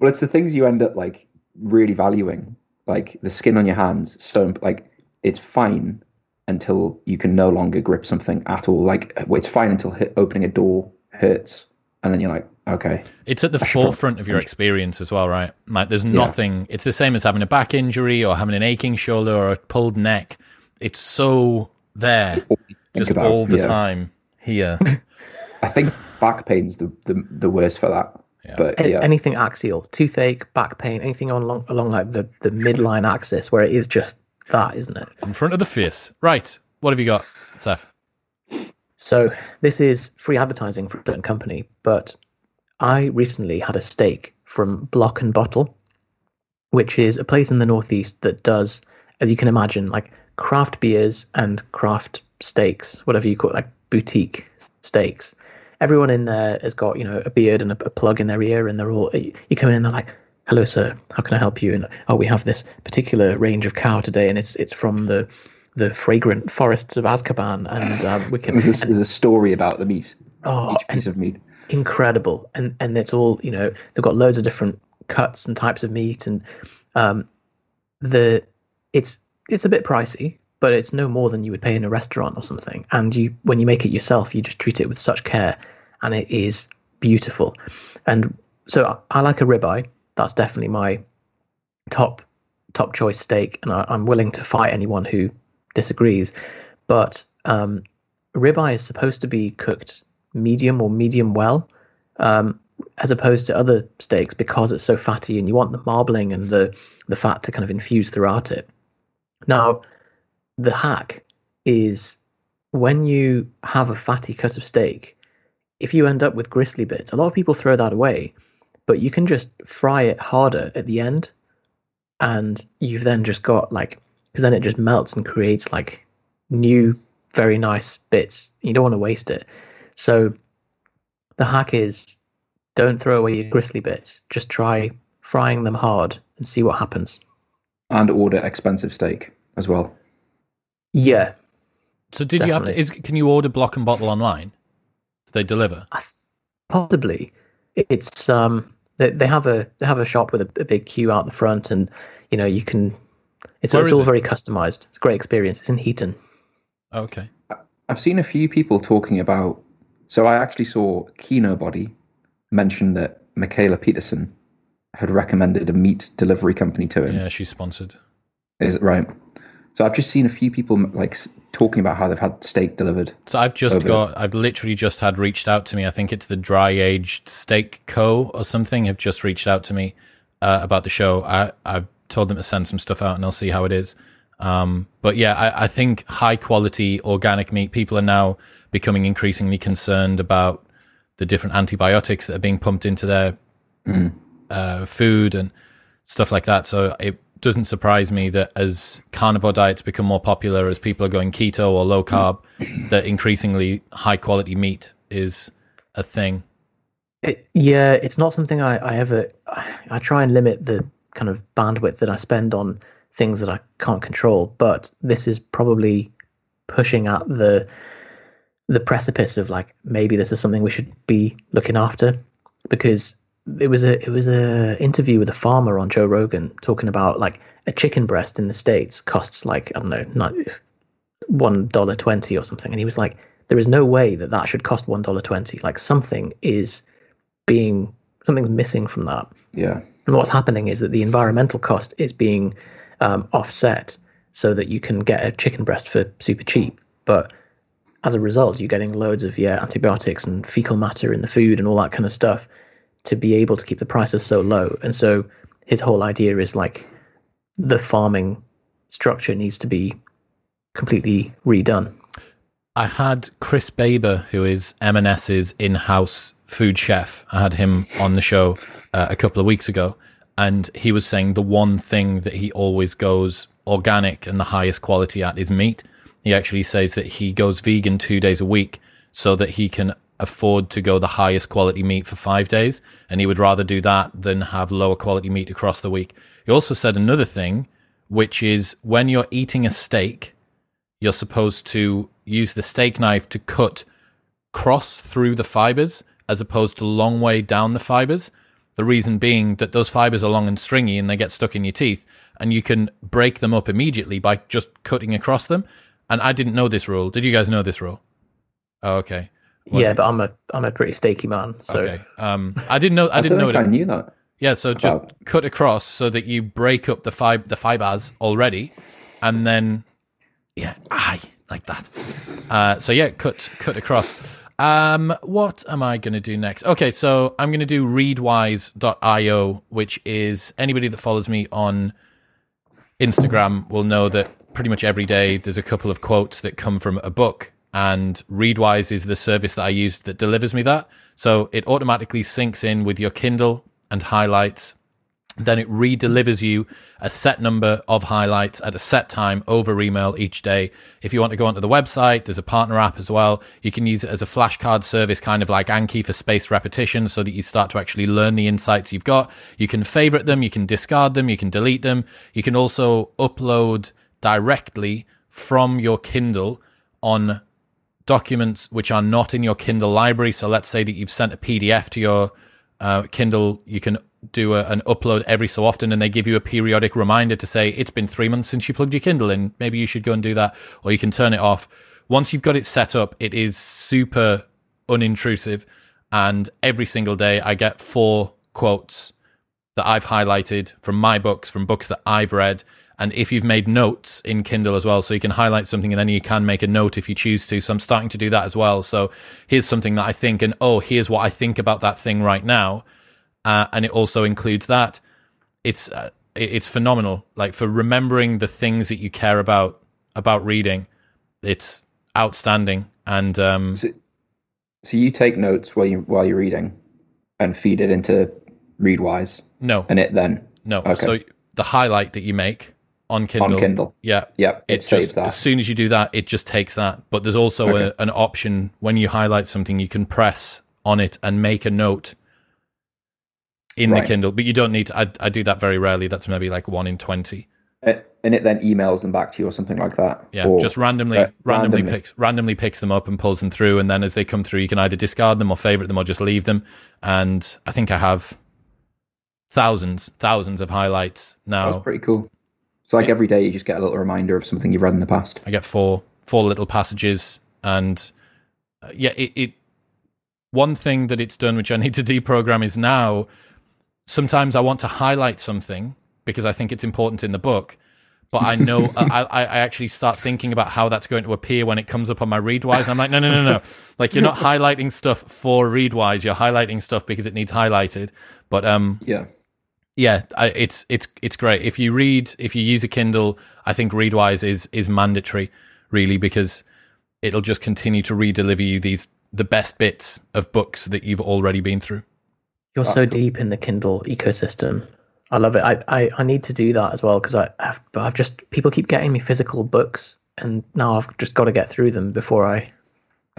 Well, it's the things you end up like really valuing, like the skin on your hands, stone, like it's fine until you can no longer grip something at all. Like, well, it's fine until hit, opening a door hurts. And then you're like, okay. It's at the forefront probably, of your experience as well, right? Like there's nothing, yeah. It's the same as having a back injury or having an aching shoulder or a pulled neck. It's so there just about, all the yeah. time here. I think back pain's the, the, the worst for that. Yeah. But yeah. Anything axial, toothache, back pain, anything on along, along like the, the midline axis where it is just that, isn't it? In front of the face. Right. What have you got, Seth? So this is free advertising for a certain company, but I recently had a steak from Block and Bottle, which is a place in the Northeast that does, as you can imagine, like craft beers and craft steaks, whatever you call it, like boutique steaks. Everyone in there has got, you know, a beard and a, a plug in their ear, and they're all, you come in and they're like, hello, sir, how can I help you? And, oh, we have this particular range of cow today, and it's it's from the... the fragrant forests of Azkaban, and um, we can. There's a, there's a story about the meat. Oh, each piece of meat, incredible, and and it's all, you know, they've got loads of different cuts and types of meat, and um, the it's it's a bit pricey, but it's no more than you would pay in a restaurant or something. And you, when you make it yourself, you just treat it with such care, and it is beautiful. And so I, I like a ribeye. That's definitely my top top choice steak, and I, I'm willing to fight anyone who disagrees, but um, ribeye is supposed to be cooked medium or medium well, um, as opposed to other steaks, because it's so fatty and you want the marbling and the the fat to kind of infuse throughout it. Now, the hack is when you have a fatty cut of steak, if you end up with gristly bits, a lot of people throw that away, but you can just fry it harder at the end, and you've then just got like. Because then it just melts and creates like new very nice bits. You don't want to waste it. So the hack is, don't throw away your gristly bits. Just try frying them hard and see what happens. And order expensive steak as well. Yeah. So did definitely. you have to? Is, can you order Block and Bottle online? Do they deliver? I th- possibly. It's um. They, they have a they have a shop with a, a big queue out the front, and you know you can. It's, it's all it? very customized. It's a great experience. It's in Heaton. Okay. I've seen a few people talking about. So I actually saw KinoBody mention that Michaela Peterson had recommended a meat delivery company to him. Yeah, she's sponsored. Is it right? So I've just seen a few people like talking about how they've had steak delivered. So I've just over. got, I've literally just had reached out to me. I think it's the Dry Aged Steak Co. or something have just reached out to me uh, about the show. I, I've told them to send some stuff out and I'll see how it is. Um, but yeah, I, I think high quality organic meat, people are now becoming increasingly concerned about the different antibiotics that are being pumped into their mm. uh, food and stuff like that. So it doesn't surprise me that as carnivore diets become more popular, as people are going keto or low carb, that increasingly high quality meat is a thing. It, yeah, it's not something I, I ever, I, I try and limit the kind of bandwidth that I spend on things that I can't control, but this is probably pushing at the, the precipice of like, maybe this is something we should be looking after, because It was a it was a interview with a farmer on Joe Rogan talking about like a chicken breast in the States costs like, I don't know, not one dollar twenty or something, and he was like, there is no way that that should cost one dollar twenty. Like something is being something's missing from that. Yeah. And what's happening is that the environmental cost is being um, offset so that you can get a chicken breast for super cheap, but as a result, you're getting loads of yeah antibiotics and fecal matter in the food and all that kind of stuff, to be able to keep the prices so low. And so his whole idea is like the farming structure needs to be completely redone. I had Chris Baber, who is M and S's in-house food chef. I had him on the show uh, a couple of weeks ago, and he was saying the one thing that he always goes organic and the highest quality at is meat. He actually says that he goes vegan two days a week so that he can afford to go the highest quality meat for five days, and he would rather do that than have lower quality meat across the week. He also said another thing, which is when you're eating a steak, you're supposed to use the steak knife to cut cross through the fibers as opposed to long way down the fibers. The reason being that those fibers are long and stringy and they get stuck in your teeth, and you can break them up immediately by just cutting across them. And I didn't know this rule. Did you guys know this rule? Oh, okay. What? Yeah, but I'm a I'm a pretty steaky man. So okay. um, I didn't know I, I didn't know it. I knew that. Yeah, so just wow. cut across so that you break up the fib the fibers already, and then yeah, aye, like that. Uh, so yeah, cut cut across. Um, what am I going to do next? Okay, so I'm going to do readwise dot io, which is, anybody that follows me on Instagram will know that pretty much every day there's a couple of quotes that come from a book. And Readwise is the service that I use that delivers me that. So it automatically syncs in with your Kindle and highlights. Then it redelivers you a set number of highlights at a set time over email each day. If you want to go onto the website, there's a partner app as well. You can use it as a flashcard service, kind of like Anki for spaced repetition, so that you start to actually learn the insights you've got. You can favorite them, you can discard them, you can delete them. You can also upload directly from your Kindle on documents which are not in your Kindle library. So let's say that you've sent a P D F to your uh, Kindle, you can do a, an upload every so often, and they give you a periodic reminder to say, it's been three months since you plugged your Kindle in, maybe you should go and do that. Or you can turn it off. Once you've got it set up, it is super unintrusive. And every single day I get four quotes that I've highlighted from my books, from books that I've read. And if you've made notes in Kindle as well, so you can highlight something and then you can make a note if you choose to. So I'm starting to do that as well. So here's something that I think, and oh, here's what I think about that thing right now. Uh, and it also includes that. It's uh, it's phenomenal. Like, for remembering the things that you care about, about reading, it's outstanding. And um, so, so you take notes while, you, while you're reading and feed it into Readwise? No. And it then? No. Okay. So the highlight that you make on Kindle. On Kindle. Yeah. Yeah. It, it saves just, that. As soon as you do that, it just takes that. But there's also okay. a, an option when you highlight something, you can press on it and make a note in right. the Kindle. But you don't need to. I, I do that very rarely. That's maybe like one in twenty. And it then emails them back to you or something like that. Yeah. Or, just randomly, uh, randomly, randomly picks, randomly picks them up and pulls them through. And then as they come through, you can either discard them or favorite them or just leave them. And I think I have thousands, thousands of highlights now. That's pretty cool. So like every day you just get a little reminder of something you've read in the past. I get four four little passages, and uh, yeah, it, it one thing that it's done, which I need to deprogram, is now sometimes I want to highlight something because I think it's important in the book, but I know I, I, I actually start thinking about how that's going to appear when it comes up on my Readwise. And I'm like, no, no, no, no. Like, you're not highlighting stuff for Readwise. You're highlighting stuff because it needs highlighted. But um, yeah. Yeah, it's it's it's great. If you read, if you use a Kindle, I think Readwise is is mandatory, really, because it'll just continue to redeliver you these the best bits of books that you've already been through. You're so deep in the Kindle ecosystem. I love it. I I, I need to do that as well because I have, but I've just people keep getting me physical books, and now I've just got to get through them before I.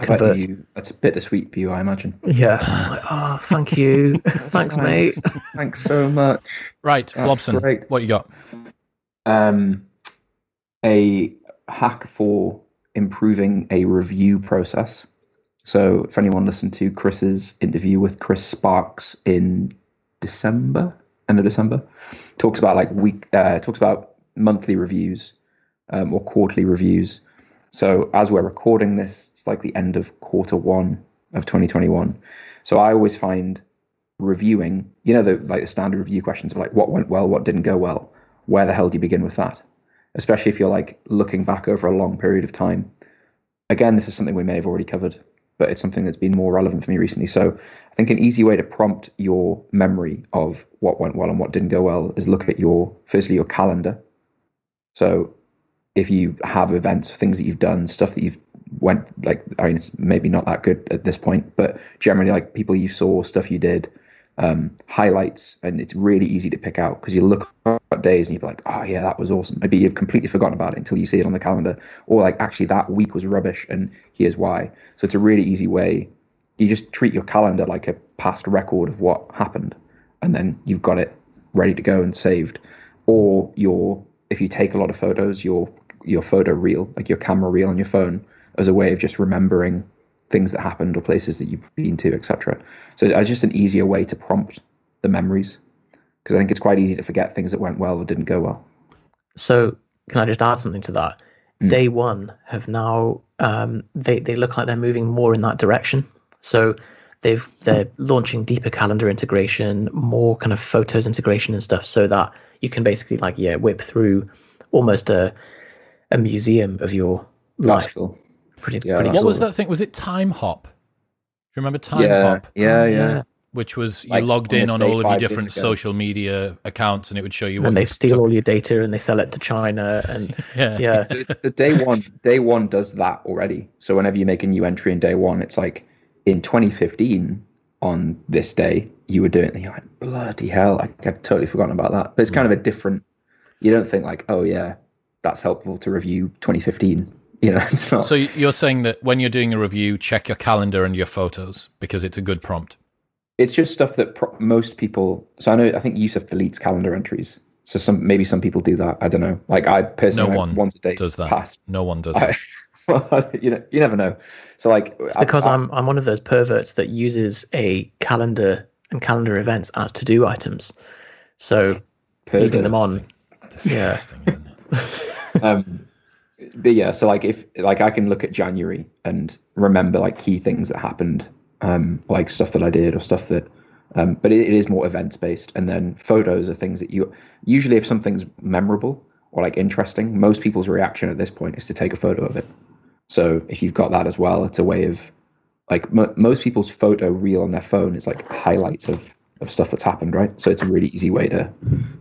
About you, that's a bittersweet for you, I imagine. Yeah. Like, oh, thank you. Thanks, mate. Thanks so much. Right, Blobson, what you got? Um, a hack for improving a review process. So, if anyone listened to Chris's interview with Chris Sparks in December, end of December, talks about like week, uh, talks about monthly reviews um, or quarterly reviews. So as we're recording this, it's like the end of quarter one of twenty twenty-one. So I always find reviewing, you know, the like the standard review questions of like what went well, what didn't go well, where the hell do you begin with that? Especially if you're like looking back over a long period of time. Again, this is something we may have already covered, but it's something that's been more relevant for me recently. So I think an easy way to prompt your memory of what went well and what didn't go well is look at your, firstly, your calendar. So if you have events, things that you've done, stuff that you've went, like, I mean, it's maybe not that good at this point, but generally like people you saw, stuff you did, um, highlights, and it's really easy to pick out because you look at days and you'd be like, oh yeah, that was awesome. Maybe you've completely forgotten about it until you see it on the calendar, or like, actually that week was rubbish and here's why. So it's a really easy way. You just treat your calendar like a past record of what happened, and then you've got it ready to go and saved. Or your, if you take a lot of photos, your your photo reel, like your camera reel on your phone, as a way of just remembering things that happened or places that you've been to, et cetera. So it's just an easier way to prompt the memories, because I think it's quite easy to forget things that went well or didn't go well. So can I just add something to that? Mm. Day One have now, um, they, they look like they're moving more in that direction. So they've, they're launching deeper calendar integration, more kind of photos integration and stuff, so that you can basically like, yeah, whip through almost a, a museum of your life. That's cool. Pretty, yeah, pretty what cool. was that thing? Was it Time Hop? Do you remember Time yeah, Hop? Yeah, yeah. Which was you like, logged in on all of your different social media accounts, and it would show you. What and they steal took. all your data, and they sell it to China. And yeah, yeah. The, the day one, day one does that already. So whenever you make a new entry in Day One, it's like in twenty fifteen on this day you were doing it. And you're like, bloody hell! I, I've totally forgotten about that. But it's kind of a different. You don't think like, oh yeah, that's helpful to review twenty fifteen. You know, it's not. So you're saying that when you're doing a review, check your calendar and your photos, because it's a good prompt. It's just stuff that pro- most people. So I know, I think Yusuf deletes calendar entries. So some maybe some people do that. I don't know. Like I personally, no one like, once a day does that. Past, no one does that. I, you know, you never know. So like, it's because I, I, I'm I'm one of those perverts that uses a calendar and calendar events as to do items. So leaving them on. Disgusting, yeah. Isn't it? um, But yeah, so like if like I can look at January and remember like key things that happened, um, like stuff that I did or stuff that, um, but it, it is more events based. And then photos are things that you usually, if something's memorable or like interesting, most people's reaction at this point is to take a photo of it. So if you've got that as well, it's a way of like m- most people's photo reel on their phone is like highlights of, of stuff that's happened, right? So it's a really easy way to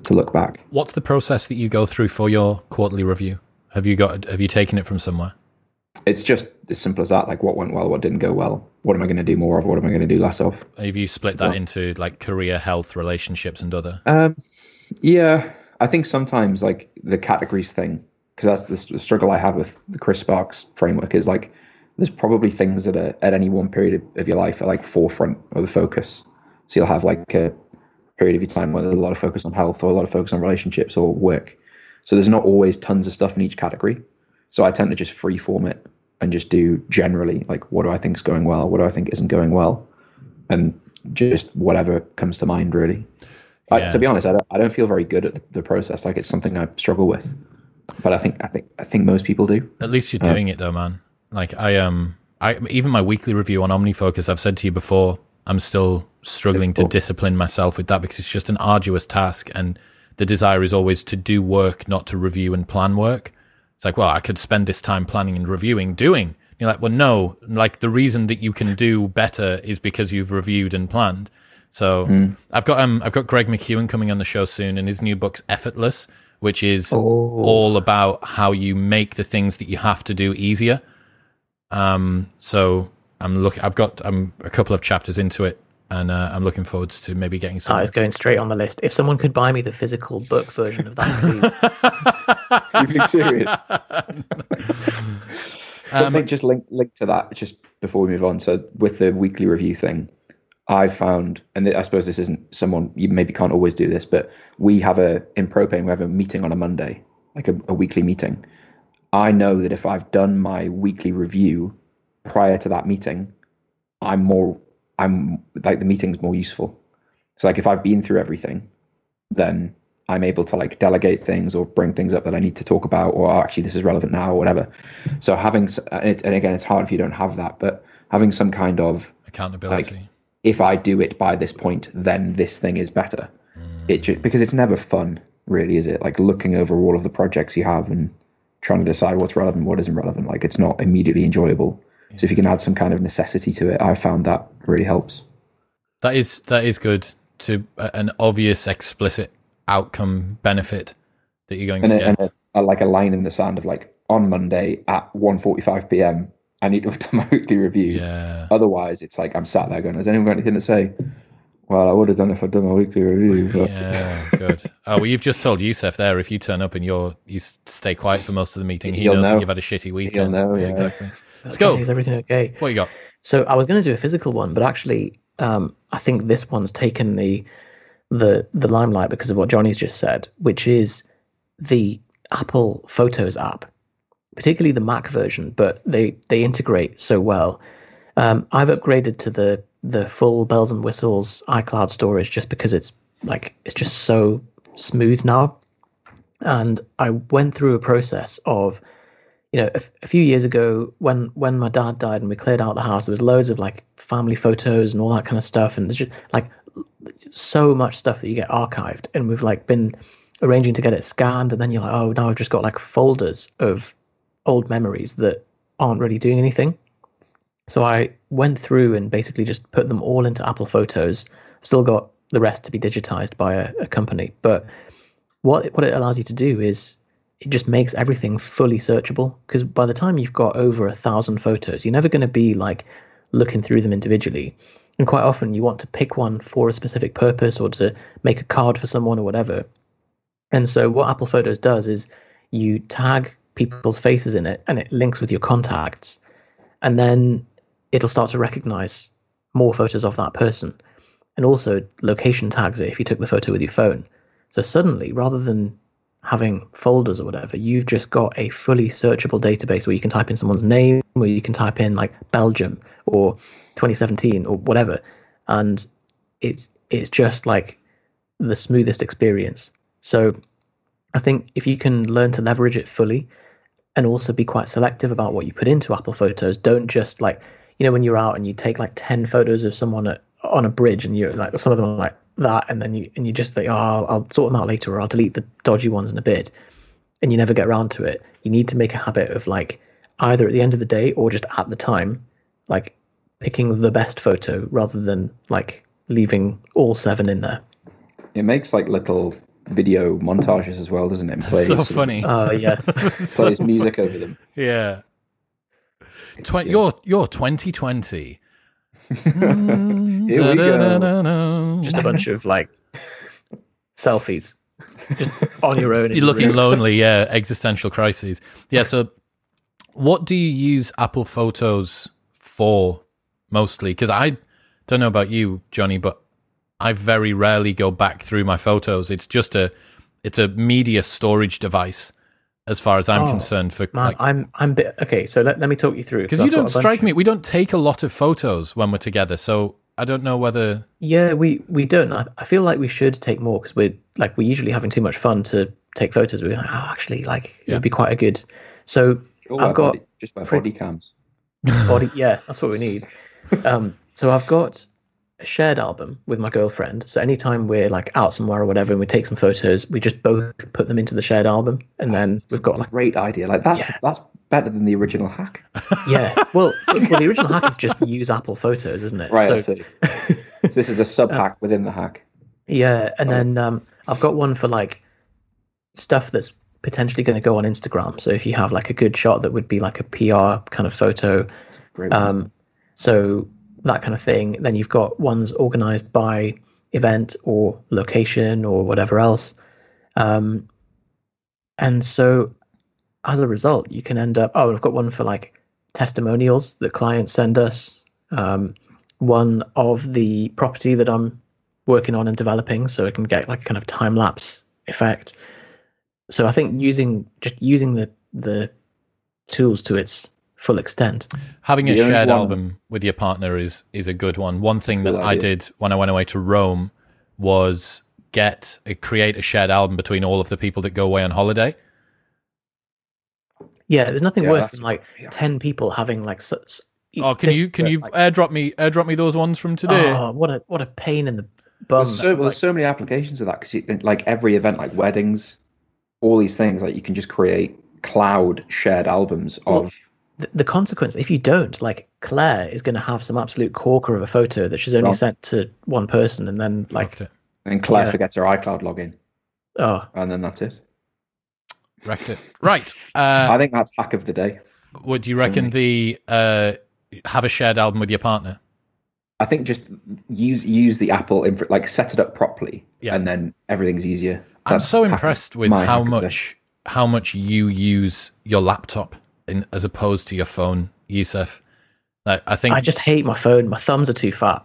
to look back. What's the process that you go through for your quarterly review? Have you got? Have you taken it from somewhere? It's just as simple as that. Like, what went well, what didn't go well. What am I going to do more of? What am I going to do less of? Have you split that into like career, health, relationships, and other? Um, yeah, I think sometimes like the categories thing, because that's the struggle I had with the Chris Sparks framework, is like there's probably things that are at any one period of your life are like forefront of the focus. So you'll have like a period of your time where there's a lot of focus on health or a lot of focus on relationships or work. So there's not always tons of stuff in each category. So I tend to just free form it and just do generally like, what do I think is going well? What do I think isn't going well? And just whatever comes to mind, really. Yeah. I, to be honest, I don't, I don't feel very good at the, the process. Like it's something I struggle with, but I think, I think, I think most people do. At least you're doing uh, it though, man. Like I, um, I, even my weekly review on OmniFocus, I've said to you before, I'm still struggling to discipline myself with that because it's just an arduous task. And the desire is always to do work, not to review and plan work. It's like, well, I could spend this time planning and reviewing, doing. And you're like, well, no, like the reason that you can do better is because you've reviewed and planned. So mm. I've got um, I've got Greg McEwen coming on the show soon, and his new book's Effortless, which is oh. all about how you make the things that you have to do easier. Um, so I'm look, I've got um a couple of chapters into it, and uh, I'm looking forward to maybe getting some. Oh, it's going straight on the list. If someone could buy me the physical book version of that, please. You're being serious. So um, I think just link link to that just before we move on. So with the weekly review thing, I've found, and I suppose this isn't someone, you maybe can't always do this, but we have a, in Propane, we have a meeting on a Monday, like a, a weekly meeting. I know that if I've done my weekly review prior to that meeting, I'm more, I'm like the meeting's more useful. So like if I've been through everything, then I'm able to like delegate things or bring things up that I need to talk about, or oh, actually this is relevant now or whatever. So having, and again, it's hard if you don't have that, but having some kind of accountability. Like, if I do it by this point, then this thing is better. Mm. It just, because it's never fun, really, is it? Like looking over all of the projects you have and trying to decide what's relevant, what isn't relevant. Like it's not immediately enjoyable. Yeah. So if you can add some kind of necessity to it, I found that really helps. That is that is good to uh, an obvious, explicit outcome benefit that you're going and to a, get. And a, a, like a line in the sand of like on Monday at one forty-five p.m. I need to have done my weekly review. Yeah. Otherwise, it's like I'm sat there going, has anyone got anything to say? Well, I would have done if I'd done my weekly review. But... Yeah, good. Oh, well, you've just told Yusuf there, if you turn up and you're, you stay quiet for most of the meeting, he He'll knows know. that you've had a shitty weekend. He'll know, yeah. Exactly. Let's okay, go. Is everything okay? What you got? So I was going to do a physical one, but actually um, I think this one's taken the, the, the limelight because of what Johnny's just said, which is the Apple Photos app. Particularly the Mac version, but they, they integrate so well. Um, I've upgraded to the the full bells and whistles iCloud storage just because it's like it's just so smooth now. And I went through a process of, you know, a, a few years ago when when my dad died and we cleared out the house, there was loads of like family photos and all that kind of stuff, and there's just like so much stuff that you get archived, and we've like been arranging to get it scanned, and then you're like, oh, now I've just got like folders of old memories that aren't really doing anything. So I went through and basically just put them all into Apple Photos. Still got the rest to be digitized by a, a company. But what what it allows you to do is it just makes everything fully searchable. Because by the time you've got over a thousand photos, you're never going to be like looking through them individually. And quite often you want to pick one for a specific purpose or to make a card for someone or whatever. And so what Apple Photos does is you tag people's faces in it, and it links with your contacts, and then it'll start to recognize more photos of that person, and also location tags it if you took the photo with your phone. So suddenly, rather than having folders or whatever, you've just got a fully searchable database where you can type in someone's name, where you can type in like Belgium or twenty seventeen or whatever, and it's it's just like the smoothest experience. So I think if you can learn to leverage it fully, and also be quite selective about what you put into Apple Photos. Don't just like, you know, when you're out and you take like ten photos of someone at, on a bridge, and you're like, some of them are like that, and then you and you just think, oh, I'll, I'll sort them out later, or I'll delete the dodgy ones in a bit, and you never get around to it. You need to make a habit of like either at the end of the day or just at the time, like picking the best photo rather than like leaving all seven in there. It makes like little video montages as well, doesn't it? And plays, so funny. Oh, yeah. Plays so music funny. Over them. Yeah. Twi- yeah. You're, you're twenty twenty. Mm, Here we go. Just a bunch of like selfies. on your own. You're looking lonely, yeah, existential crises. Yeah, so what do you use Apple Photos for mostly? Because I don't know about you, Johnny, but I very rarely go back through my photos. It's just a, it's a media storage device as far as I'm oh, concerned. For man, like, I'm, I'm bit, okay. So let, let me talk you through. Because you don't strike me. Of... We don't take a lot of photos when we're together. So I don't know whether. Yeah, we, we don't. I, I feel like we should take more because we're like, we're usually having too much fun to take photos. We're like, oh, actually like yeah. it'd be quite a good. So oh, I've got body, just my body cams. Body. Yeah. That's what we need. Um, so I've got a shared album with my girlfriend, so anytime we're like out somewhere or whatever and we take some photos, we just both put them into the shared album, and then we've got like great idea like that's yeah. that's better than the original hack. Yeah, well, well the original hack is just use Apple Photos, isn't it? Right. So, I see. So this is a sub hack within the hack. Yeah, and oh. then um I've got one for like stuff that's potentially going to go on Instagram. So if you have like a good shot that would be like a P R kind of photo, great um, so. that kind of thing. Then you've got ones organized by event or location or whatever else. Um, and so as a result, you can end up, oh, I've got one for like testimonials that clients send us, um, one of the property that I'm working on and developing, so it can get like a kind of time lapse effect. So I think using, just using the, the tools to its full extent. Having a the shared album with your partner is is a good one. One thing that I did when I went away to Rome was get a, create a shared album between all of the people that go away on holiday. Yeah, there's nothing yeah, worse than like yeah. ten people having like such. Oh, can you can you like, airdrop me airdrop me those ones from today? Oh, what a what a pain in the bum. There's so, well, like, there's so many applications of that because like every event, like weddings, all these things, like you can just create cloud shared albums of. Well, the consequence, if you don't, like Claire is going to have some absolute corker of a photo that she's only well, sent to one person, and then like, and then Claire yeah. forgets her iCloud login. Oh, and then that's it. Wrecked it. Right. Uh, I think that's hack of the day. Would you reckon the uh, have a shared album with your partner? I think just use use the Apple inf- like set it up properly, yeah. and then everything's easier. That's I'm so impressed with how much how much you use your laptop. In, as opposed to your phone, Yusuf. Like, I think I just hate my phone. My thumbs are too fat.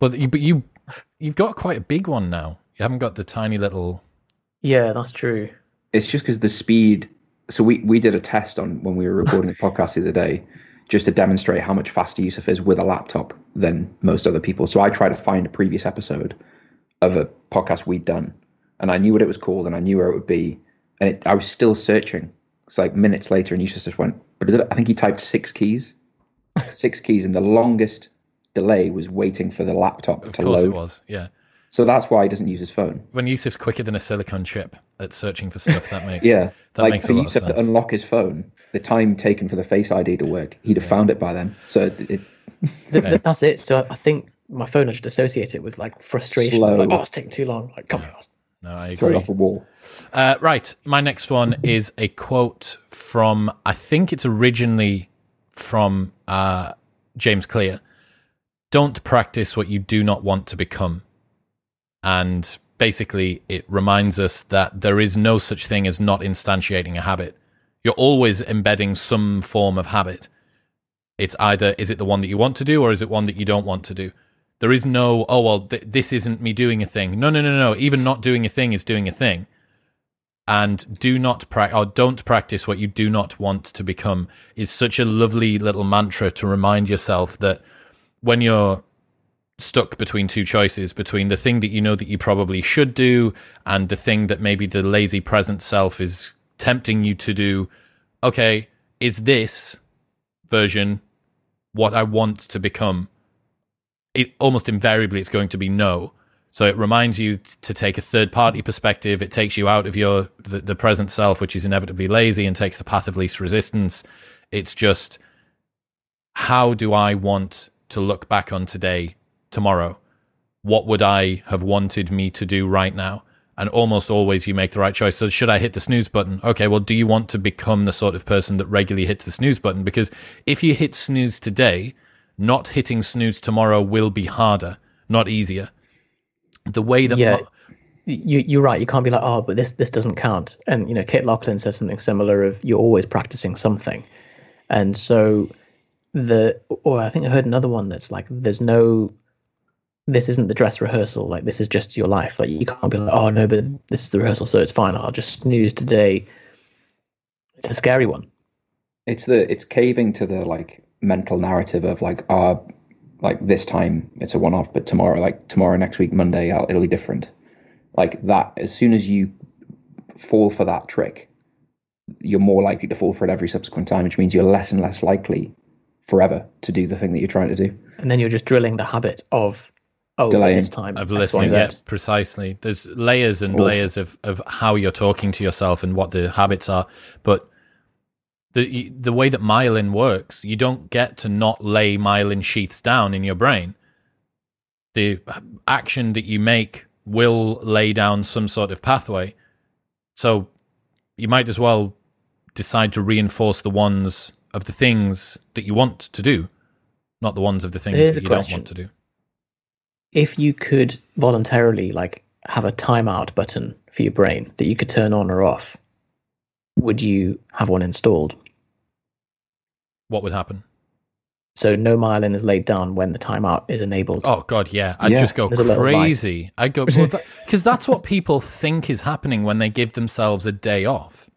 But you, but you, you've got quite a big one now. You haven't got the tiny little. Yeah, that's true. It's just because the speed. So we we did a test on when we were recording the podcast the other day, just to demonstrate how much faster Yusuf is with a laptop than most other people. So I tried to find a previous episode of a podcast we'd done, and I knew what it was called, and I knew where it would be, and it, I was still searching. It's like minutes later, and Yusuf just went, I think he typed six keys, six keys, and the longest delay was waiting for the laptop to load. Of course it was, yeah. So that's why he doesn't use his phone. When Yusuf's quicker than a silicon chip at searching for stuff, that makes yeah. That like, makes for a lot Yusuf of sense. To unlock his phone, the time taken for the Face I D to work, he'd have yeah. found it by then. So it, it... yeah. that's it. So I think my phone, I just associate it with like frustration. Slow. It's like, oh, it's taking too long. Like, come yeah. on. No, I agree. Throw it off a wall. Uh, right. My next one is a quote from, I think it's originally from uh, James Clear. Don't practice what you do not want to become. And basically, it reminds us that there is no such thing as not instantiating a habit. You're always embedding some form of habit. It's either, is it the one that you want to do or is it one that you don't want to do? There is no, oh, well, th- this isn't me doing a thing. No, no, no, no. Even not doing a thing is doing a thing. And do not pra- or don't practice what you do not want to become is such a lovely little mantra to remind yourself that when you're stuck between two choices, between the thing that you know that you probably should do and the thing that maybe the lazy present self is tempting you to do, okay, is this version what I want to become? It almost invariably it's going to be no. So it reminds you t- to take a third party perspective. It takes you out of your the, the present self, which is inevitably lazy, and takes the path of least resistance. It's just, how do I want to look back on today, tomorrow? What would I have wanted me to do right now? And almost always you make the right choice. So should I hit the snooze button? Okay, well, do you want to become the sort of person that regularly hits the snooze button? Because if you hit snooze today, not hitting snooze tomorrow will be harder, not easier. The way that yeah. mo- you, you're right. You can't be like, oh, but this this doesn't count. And, you know, Kate Lachlan says something similar of you're always practicing something. And so the, or I think I heard another one that's like, there's no, this isn't the dress rehearsal. Like, this is just your life. Like, you can't be like, oh, no, but this is the rehearsal, so it's fine. I'll just snooze today. It's a scary one. It's the, it's caving to the like mental narrative of like, ah, uh, like this time it's a one-off, but tomorrow, like tomorrow, next week, Monday, I'll, it'll be different. Like that, as soon as you fall for that trick, you're more likely to fall for it every subsequent time, which means you're less and less likely forever to do the thing that you're trying to do. And then you're just drilling the habit of, oh, delaying. This time. Of listening, yeah, precisely. There's layers and Awful. layers of, of how you're talking to yourself and what the habits are. But the the way that myelin works, you don't get to not lay myelin sheaths down in your brain. The action that you make will lay down some sort of pathway. So you might as well decide to reinforce the ones of the things that you want to do, not the ones of the things Here's that you don't want to do. If you could voluntarily like have a timeout button for your brain that you could turn on or off, would you have one installed? What would happen? So no myelin is laid down when the timeout is enabled. Oh God, yeah. I'd yeah. just go There's crazy. I'd go, because well, that, that's what people think is happening when they give themselves a day off.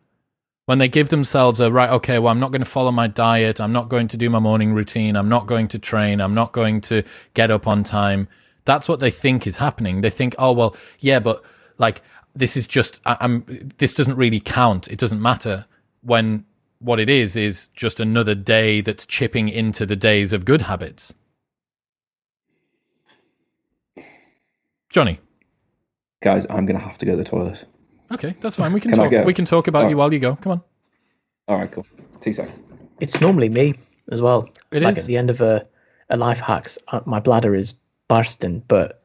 When they give themselves a, right, okay, well, I'm not going to follow my diet. I'm not going to do my morning routine. I'm not going to train. I'm not going to get up on time. That's what they think is happening. They think, oh, well, yeah, but like, this is just, I, I'm, this doesn't really count. It doesn't matter, when what it is, is just another day that's chipping into the days of good habits. Johnny. Guys, I'm going to have to go to the toilet. Okay, that's fine. We can, can talk, we can talk about All you right. while you go. Come on. All right, cool. Two seconds. It's normally me as well. It like is. At the end of a, a life hacks, my bladder is bursting, but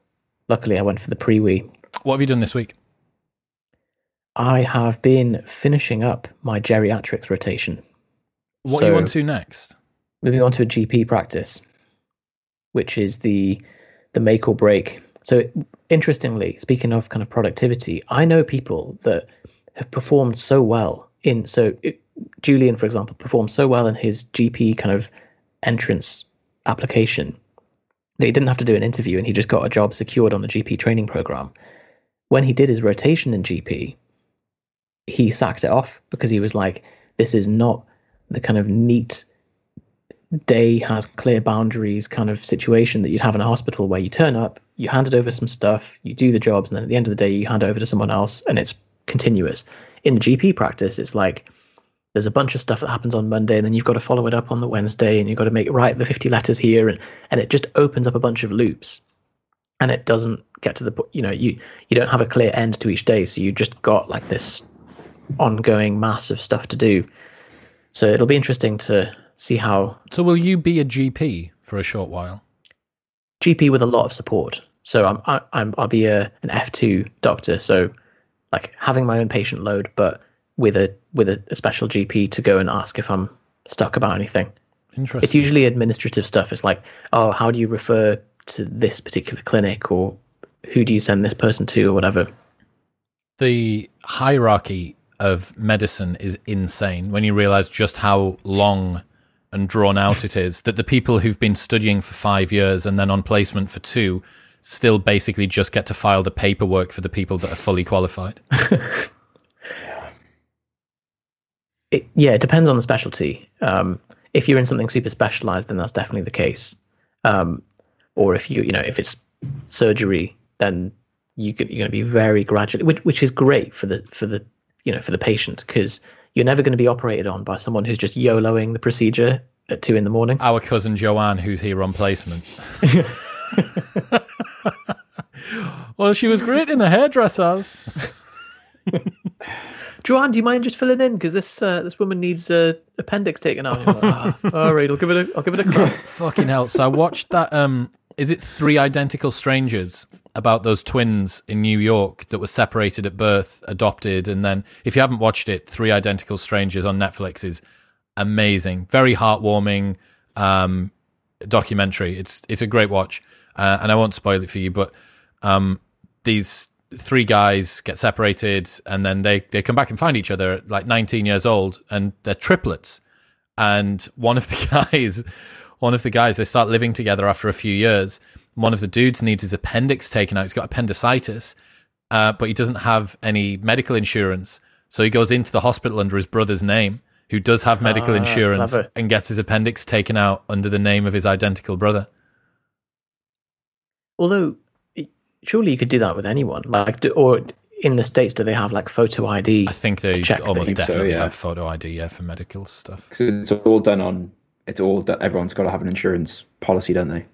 luckily I went for the pre-wee. What have you done this week? I have been finishing up my geriatrics rotation. What so, are you on to next? Moving on to a G P practice, which is the the make or break. So interestingly, speaking of kind of productivity, I know people that have performed so well in, so it, Julian, for example, performed so well in his G P kind of entrance application that he didn't have to do an interview and he just got a job secured on the G P training program. When he did his rotation in G P, he sacked it off because he was like, this is not the kind of neat day has clear boundaries kind of situation that you'd have in a hospital where you turn up, you handed over some stuff, you do the jobs, and then at the end of the day, you hand over to someone else, and it's continuous. In the G P practice, it's like there's a bunch of stuff that happens on Monday, and then you've got to follow it up on the Wednesday, and you've got to make write the fifty letters here, and, and it just opens up a bunch of loops. And it doesn't get to the point, you know, you, you don't have a clear end to each day, so you just got like this ongoing mass of stuff to do. So it'll be interesting to see how. So will you be a G P for a short while? G P with a lot of support. So I'm, I, I'm, I'll be a, an F two doctor. So like having my own patient load, but with a, with a, a special G P to go and ask if I'm stuck about anything. Interesting. It's usually administrative stuff. It's like, oh, how do you refer to this particular clinic, or who do you send this person to, or whatever? The hierarchy of medicine is insane when you realize just how long and drawn out it is, that the people who've been studying for five years and then on placement for two still basically just get to file the paperwork for the people that are fully qualified. it, yeah, it depends on the specialty. Um, if you're in something super specialized, then that's definitely the case. Um, or if you, you know, if it's surgery, then you could, you're going to be very gradually, which, which is great for the, for the, you know, for the patient, because you're never going to be operated on by someone who's just YOLOing the procedure at two in the morning. Our cousin Joanne, who's here on placement. Well, she was great in the hairdressers. Joanne, do you mind just filling in? Because this uh, this woman needs an uh, appendix taken out. Like, ah, all right, I'll give it a, I'll give it a crack. Fucking hell. So I watched that, um, is it Three Identical Strangers? About those twins in New York that were separated at birth, adopted, and then, if you haven't watched it, Three Identical Strangers on Netflix is amazing, very heartwarming um, documentary. It's it's a great watch, uh, and I won't spoil it for you. But um, these three guys get separated, and then they, they come back and find each other at like nineteen years old, and they're triplets. And one of the guys, one of the guys, they start living together after a few years. One of the dudes needs his appendix taken out. He's got appendicitis, uh, but he doesn't have any medical insurance. So he goes into the hospital under his brother's name, who does have medical ah, insurance, and gets his appendix taken out under the name of his identical brother. Although, surely you could do that with anyone. Like, do, or in the States, do they have like photo I D? I think they almost things? definitely so, yeah. have photo I D, yeah, for medical stuff. Because it's all done on, it's all done, everyone's got to have an insurance policy, don't they?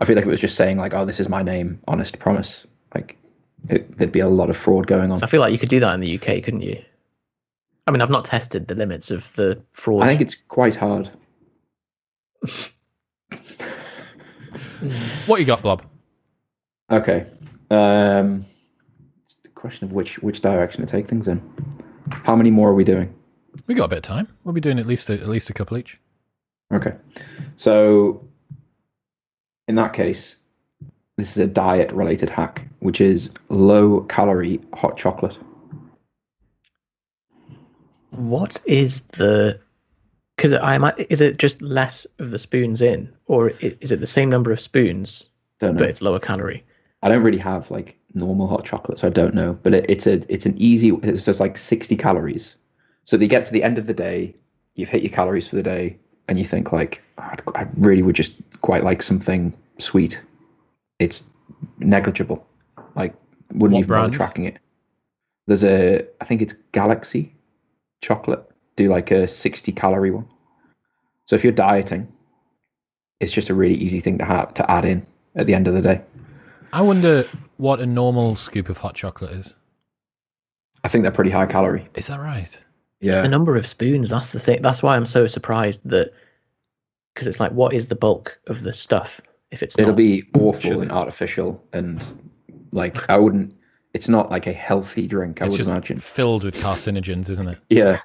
I feel like if it was just saying like, oh, this is my name, honest promise, like it, there'd be a lot of fraud going on. So I feel like you could do that in the U K, couldn't you? I mean, I've not tested the limits of the fraud. I think it's quite hard. What you got, Blob? Okay. Um, it's the question of which which direction to take things in. How many more are we doing? We got a bit of time. We'll be doing at least a, at least a couple each. Okay. So in that case, this is a diet-related hack, which is low-calorie hot chocolate. What is the? Because I might. Is it just less of the spoons in, or is it the same number of spoons? Don't know. But it's lower calorie. I don't really have like normal hot chocolate, so I don't know. But it, it's a it's an easy. It's just like sixty calories. So you get to the end of the day, you've hit your calories for the day, and you think like, oh, I really would just quite like something sweet. It's negligible. Like, wouldn't even bother tracking it. There's a, I think it's Galaxy chocolate, do like a sixty calorie one. So if you're dieting, it's just a really easy thing to have to add in at the end of the day. I wonder what a normal scoop of hot chocolate is. I think they're pretty high calorie. Is that right? Yeah. It's the number of spoons. That's the thing. That's why I'm so surprised that, because it's like, what is the bulk of the stuff? If it's it'll not, be awful sugar. And artificial, and like I wouldn't. It's not like a healthy drink, I it's would just imagine. Filled with carcinogens, isn't it? Yeah.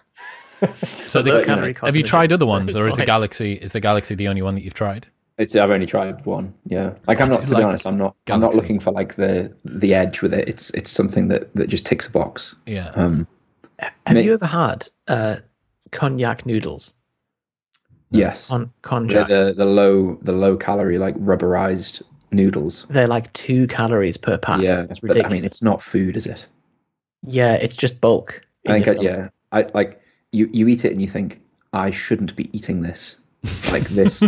So the, have, have you tried other ones, or is the Galaxy is the Galaxy the only one that you've tried? It's I've only tried one. Yeah. Like I'm not to like be honest, I'm not Galaxy. I'm not looking for like the the edge with it. It's it's something that, that just ticks a box. Yeah. Um, have me, you ever had uh, cognac noodles? Yes. Con- cognac. They're the the low the low calorie like rubberized noodles. They're like two calories per pack. Yeah, it's ridiculous. But, I mean, it's not food, is it? Yeah, it's just bulk. I think, I, yeah, I like you. You eat it and you think, I shouldn't be eating this. Like this,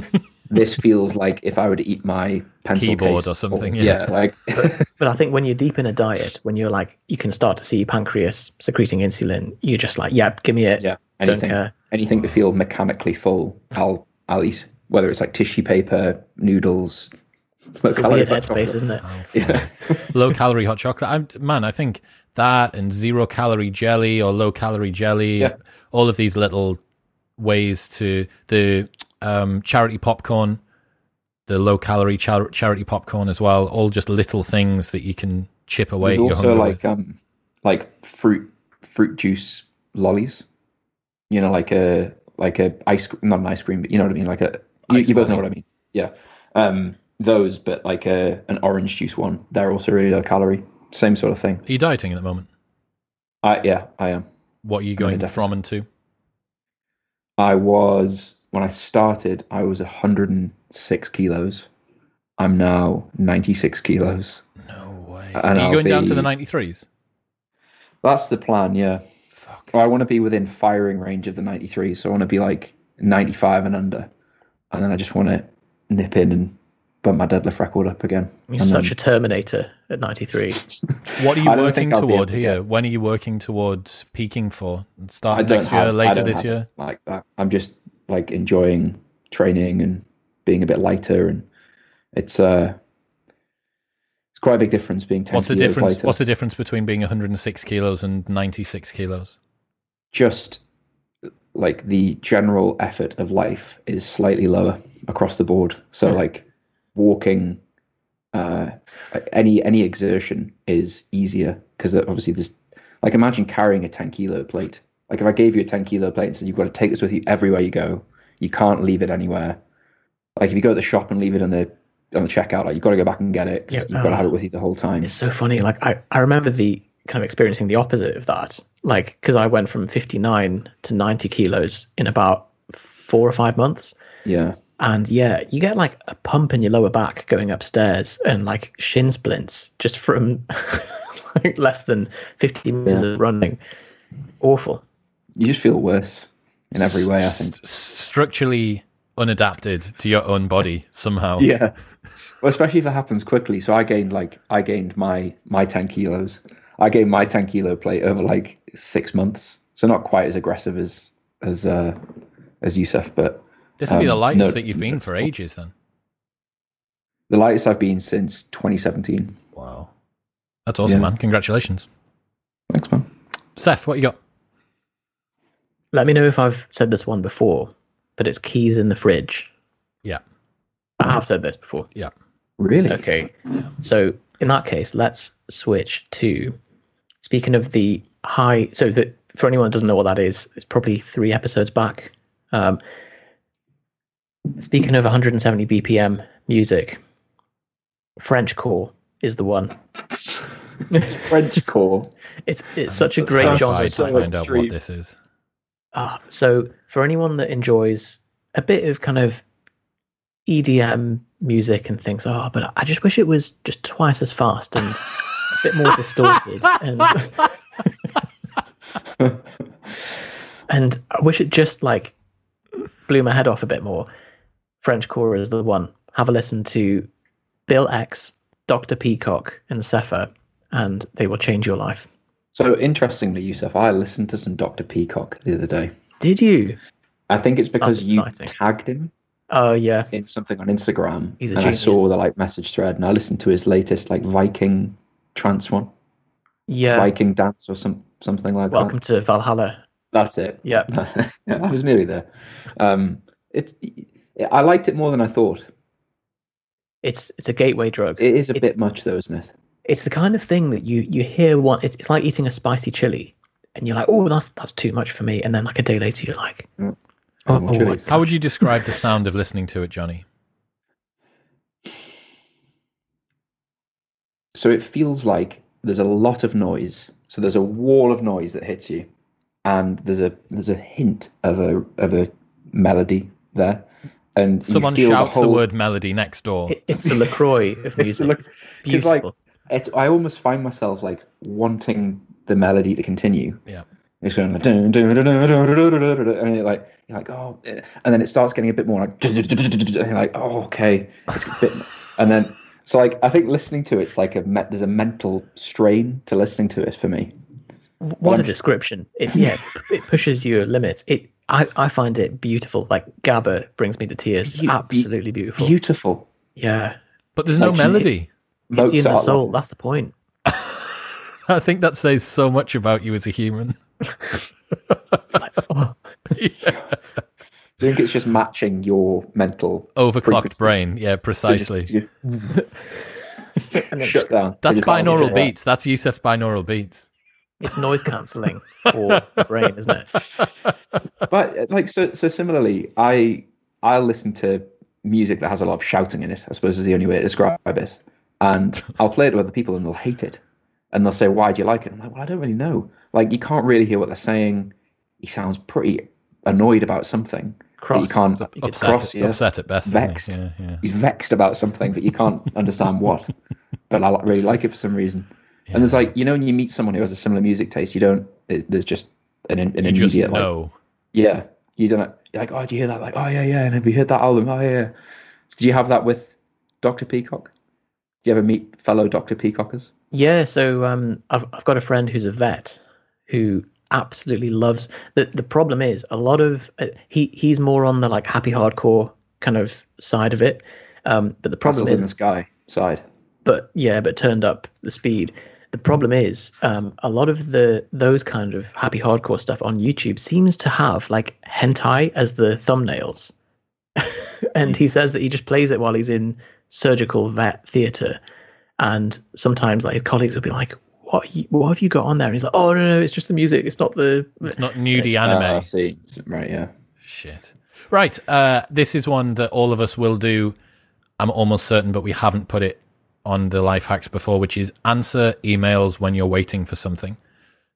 this feels like if I were to eat my pencil keyboard case, or something. Or, yeah. yeah, like. but, but I think when you're deep in a diet, when you're like, you can start to see your pancreas secreting insulin. You're just like, yeah, give me it. Yeah, anything, anything to feel mechanically full, I'll, I'll eat. Whether it's like tissue paper, noodles. Low calorie hot chocolate, isn't it? Oh, yeah. Low calorie hot chocolate. I'm, man, I think that and zero calorie jelly or low calorie jelly, yeah. All of these little ways to the um, charity popcorn, the low calorie char- charity popcorn as well. All just little things that you can chip away. There's your also hunger like with. Um, like fruit fruit juice lollies. You know, like a like a ice not an ice cream, but you know what I mean. Like a you, you both know what I mean. Yeah. Um, Those, but like a, an orange juice one. They're also really low calorie. Same sort of thing. Are you dieting at the moment? I yeah, I am. What are you going from and to? I was, when I started, I was one hundred six kilos. I'm now ninety-six kilos. No way. And are you going be, down to the ninety-threes? That's the plan, yeah. Fuck. I want to be within firing range of the ninety-three, so I want to be like ninety-five and under. And then I just want to nip in and bump my deadlift record up again. You're and such then... a Terminator at ninety-three. What are you working toward here? To... When are you working towards peaking for? Starting next have, year, later this year? Like that. I'm just like enjoying training and being a bit lighter, and it's uh, it's quite a big difference being ten What's the kilos difference? Lighter. What's the difference between being one hundred six kilos and ninety-six kilos? Just like the general effort of life is slightly lower across the board. So yeah. like. Walking, uh, any any exertion is easier because obviously there's like imagine carrying a ten kilo plate. Like if I gave you a ten kilo plate and said you've got to take this with you everywhere you go, you can't leave it anywhere. Like if you go to the shop and leave it in the on the checkout. Like, you've got to go back and get it. Yep. You've got to have it with you the whole time. It's so funny. Like I, I remember the kind of experiencing the opposite of that. Like, because I went from fifty-nine to ninety kilos in about four or five months. Yeah. And yeah, you get like a pump in your lower back going upstairs and like shin splints just from like less than fifty minutes yeah. of running. Awful. You just feel worse in every way, I think. St- structurally unadapted to your own body somehow. Yeah. Well, especially if it happens quickly. So I gained like, I gained my, my ten kilos. I gained my ten kilo plate over like six months. So not quite as aggressive as, as, uh, as Yusuf, but. This will um, be the lightest no, that you've been no, for ages then. The lightest I've been since twenty seventeen. Wow. That's awesome, yeah. man. Congratulations. Thanks, man. Seth, what you got? Let me know if I've said this one before, but it's keys in the fridge. Yeah. I have said this before. Yeah. Really? Okay. Yeah. So in that case, let's switch to, speaking of the high, so that for anyone that doesn't know what that is, it's probably three episodes back. Um, Speaking of one hundred seventy B P M music, Frenchcore is the one. Frenchcore. It's it's such a great genre to find out what this is. Ah, so for anyone that enjoys a bit of kind of E D M music and thinks, oh, but I just wish it was just twice as fast and a bit more distorted, and and I wish it just like blew my head off a bit more. Frenchcore is the one. Have a listen to Bill X, Doctor Peacock, and Sefer, and they will change your life. So interestingly, Yusuf, I listened to some Doctor Peacock the other day. Did you? I think it's because you tagged him. Oh, uh, yeah. In something on Instagram. He's a and genius. I saw the like message thread, and I listened to his latest like Viking trance one. Yeah. Viking dance or some something like Welcome that. Welcome to Valhalla. That's it. Yeah. I was nearly there. Um, it's. I liked it more than I thought. It's it's a gateway drug. It is a it, bit much though, isn't it? It's the kind of thing that you you hear one. It's, it's like eating a spicy chili, and you're like, oh, that's that's too much for me. And then like a day later, you're like, mm. oh, oh, oh how would you describe the sound of listening to it, Johnny? So it feels like there's a lot of noise. So there's a wall of noise that hits you. And there's a there's a hint of a of a melody there, and someone shouts the, whole... the word melody next door. It, it's the LaCroix of music. Because like, it's, I almost find myself like wanting the melody to continue. Yeah, it's going like, and you're like you're like oh, and then it starts getting a bit more like, and you're like oh okay, it's a bit, and then so like I think listening to it's like a there's a mental strain to listening to it for me. What a description. It, yeah, it pushes your limits. It, I, I find it beautiful. Like, Gabba brings me to tears. It's absolutely beautiful. Beautiful. Yeah. But there's no melody. It's in the soul. That's the point. I think that says so much about you as a human. It's like, oh. Yeah. I think it's just matching your mental... Overclocked brain. Yeah, precisely. So just, just... Shut down. That's binaural beats. That's Yusuf's binaural beats. It's noise cancelling for the brain, isn't it? But like so, so similarly, I I listen to music that has a lot of shouting in it. I suppose is the only way to describe it. And I'll play it to other people, and they'll hate it, and they'll say, "Why do you like it?" And I'm like, "Well, I don't really know. Like, you can't really hear what they're saying. He sounds pretty annoyed about something. Cross, you can't upset, cross, yeah. upset at best. Vexed. Yeah, yeah. He's vexed about something, but you can't understand what. But I really like it for some reason." Yeah. And there's like, you know, when you meet someone who has a similar music taste, you don't, there's just an, an you immediate, just know. Like, yeah, you don't, you're like, oh, do you hear that? Like, oh yeah, yeah. And have you heard that album? Oh yeah. Did you have that with Doctor Peacock? Do you ever meet fellow Doctor Peacockers? Yeah. So, um, I've, I've got a friend who's a vet who absolutely loves the, the problem is a lot of, uh, he, he's more on the like happy hardcore kind of side of it. Um, but the problem is in the sky side, but yeah, but turned up the speed. The problem is um, a lot of the those kind of happy hardcore stuff on YouTube seems to have like hentai as the thumbnails. And he says that he just plays it while he's in surgical vet theatre. And sometimes like his colleagues will be like, what, you, what have you got on there? And he's like, oh, no, no, it's just the music. It's not the... It's not nudie anime. Uh, I see. Right, yeah. Shit. Right. Uh, this is one that all of us will do I'm almost certain, but we haven't put it on the life hacks before, which is answer emails when you're waiting for something.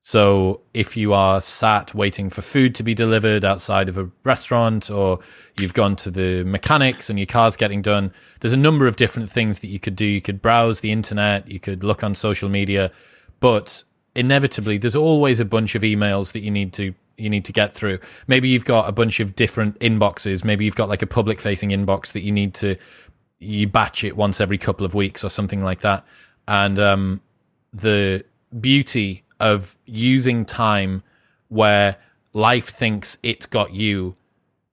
So if you are sat waiting for food to be delivered outside of a restaurant, or you've gone to the mechanics and your car's getting done, there's a number of different things that you could do. You could browse the internet, you could look on social media, but inevitably there's always a bunch of emails that you need to you need to get through. Maybe you've got a bunch of different inboxes. Maybe you've got like a public facing inbox that you need to, you batch it once every couple of weeks or something like that. And um, the beauty of using time where life thinks it's got you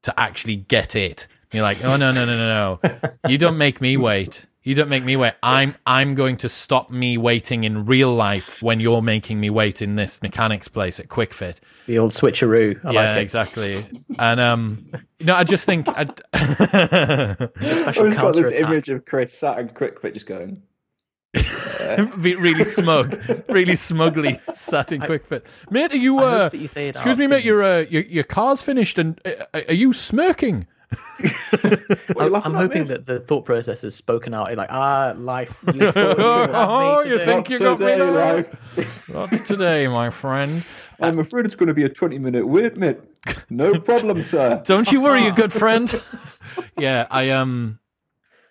to actually get it. You're like, oh, no, no, no, no, no. You don't make me wait. You don't make me wait. I'm I'm going to stop me waiting in real life when you're making me wait in this mechanics place at Quick Fit. The old switcheroo. I yeah, like it. Exactly. And um, no, I just think I'd... it's a special I've got this image of Chris sat in Quick Fit just going. Uh... really smug, really smugly sat in Quick Fit. Mate, are you? Uh, you say it excuse me, mate. Your uh, your your car's finished, and uh, are you smirking? I'm, I'm hoping that the thought process is spoken out. Like, ah, life. You oh, you think you got me there? Not today, my friend. I'm afraid it's going to be a twenty-minute wait, mate. No problem, sir. Don't you worry, you good friend. Yeah, I um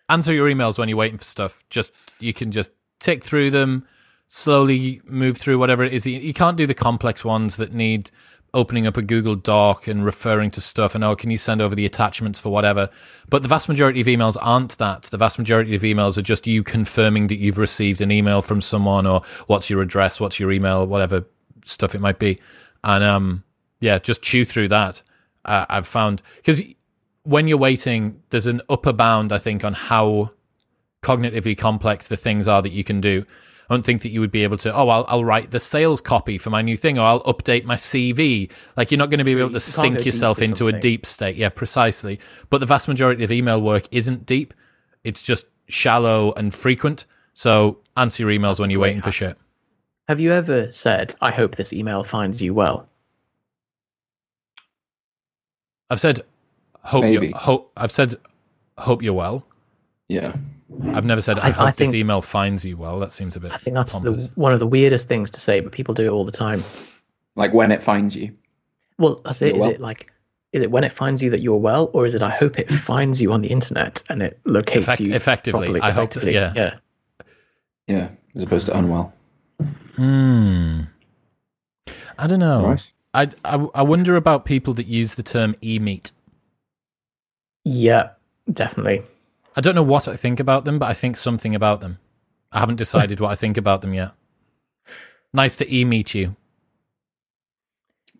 answer your emails when you're waiting for stuff. Just you can just tick through them, slowly move through whatever it is. You can't do the complex ones that need opening up a Google Doc and referring to stuff and, oh, can you send over the attachments for whatever? But the vast majority of emails aren't that. The vast majority of emails are just you confirming that you've received an email from someone, or what's your address, what's your email, whatever stuff it might be. And, um, yeah, just chew through that. Uh, I've found, because when you're waiting, there's an upper bound, I think, on how cognitively complex the things are that you can do. I don't think that you would be able to, oh, I'll, I'll write the sales copy for my new thing, or I'll update my C V. Like, you're not going to be able to sink yourself into a deep state. Yeah, precisely. But the vast majority of email work isn't deep. It's just shallow and frequent. So answer your emails when you're waiting for shit. Have you ever said, I hope this email finds you well? I've said, hope you hope. I've said, hope you're well. Yeah. I've never said, I, I hope I think, this email finds you well. That seems a bit I think that's the, one of the weirdest things to say, but people do it all the time. Like, when it finds you. Well, that's it. Is well. it like, is it when it finds you that you're well, or is it I hope it finds you on the internet and it locates Effect, you effectively? Properly, I effectively. hope, yeah. yeah. Yeah, as opposed to unwell. Hmm. I don't know. Right. I, I, I wonder about people that use the term e-meat. Yeah, definitely. I don't know what I think about them, but I think something about them. I haven't decided what I think about them yet. Nice to e-meet you.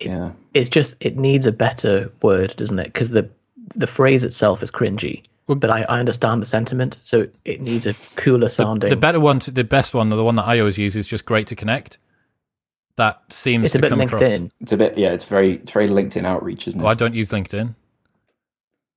It, yeah. It's just, it needs a better word, doesn't it? Because the, the phrase itself is cringy, well, but I, I understand the sentiment, so it needs a cooler sounding. The, the better one, to, the best one, or the one that I always use is just great to connect. That seems it's to a bit come LinkedIn. Across. It's a bit, yeah, it's very, it's very LinkedIn outreach, isn't it? Oh, I don't use LinkedIn.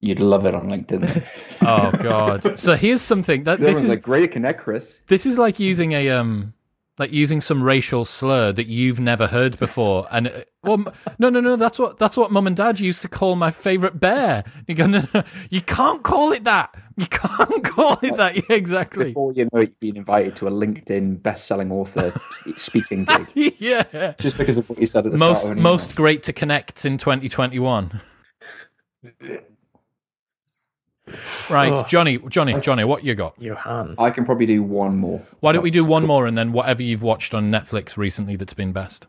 You'd love it on LinkedIn. Oh God! So here's something that this is like, great connect, Chris. This is like using a um, like using some racial slur that you've never heard before. And well, no, no, no. That's what that's what Mum and Dad used to call my favorite bear. You go, no, no, you can't call it that. You can't call it that. Yeah, exactly. Before you know it, you've been invited to a LinkedIn best-selling author speaking gig. Yeah. Just because of what you said at the most, start. Of most most great to connect in twenty twenty-one. Right, oh. Johnny, Johnny, Johnny, what you got? Johan. I can probably do one more. Why don't that's we do one cool. more, and then whatever you've watched on Netflix recently that's been best.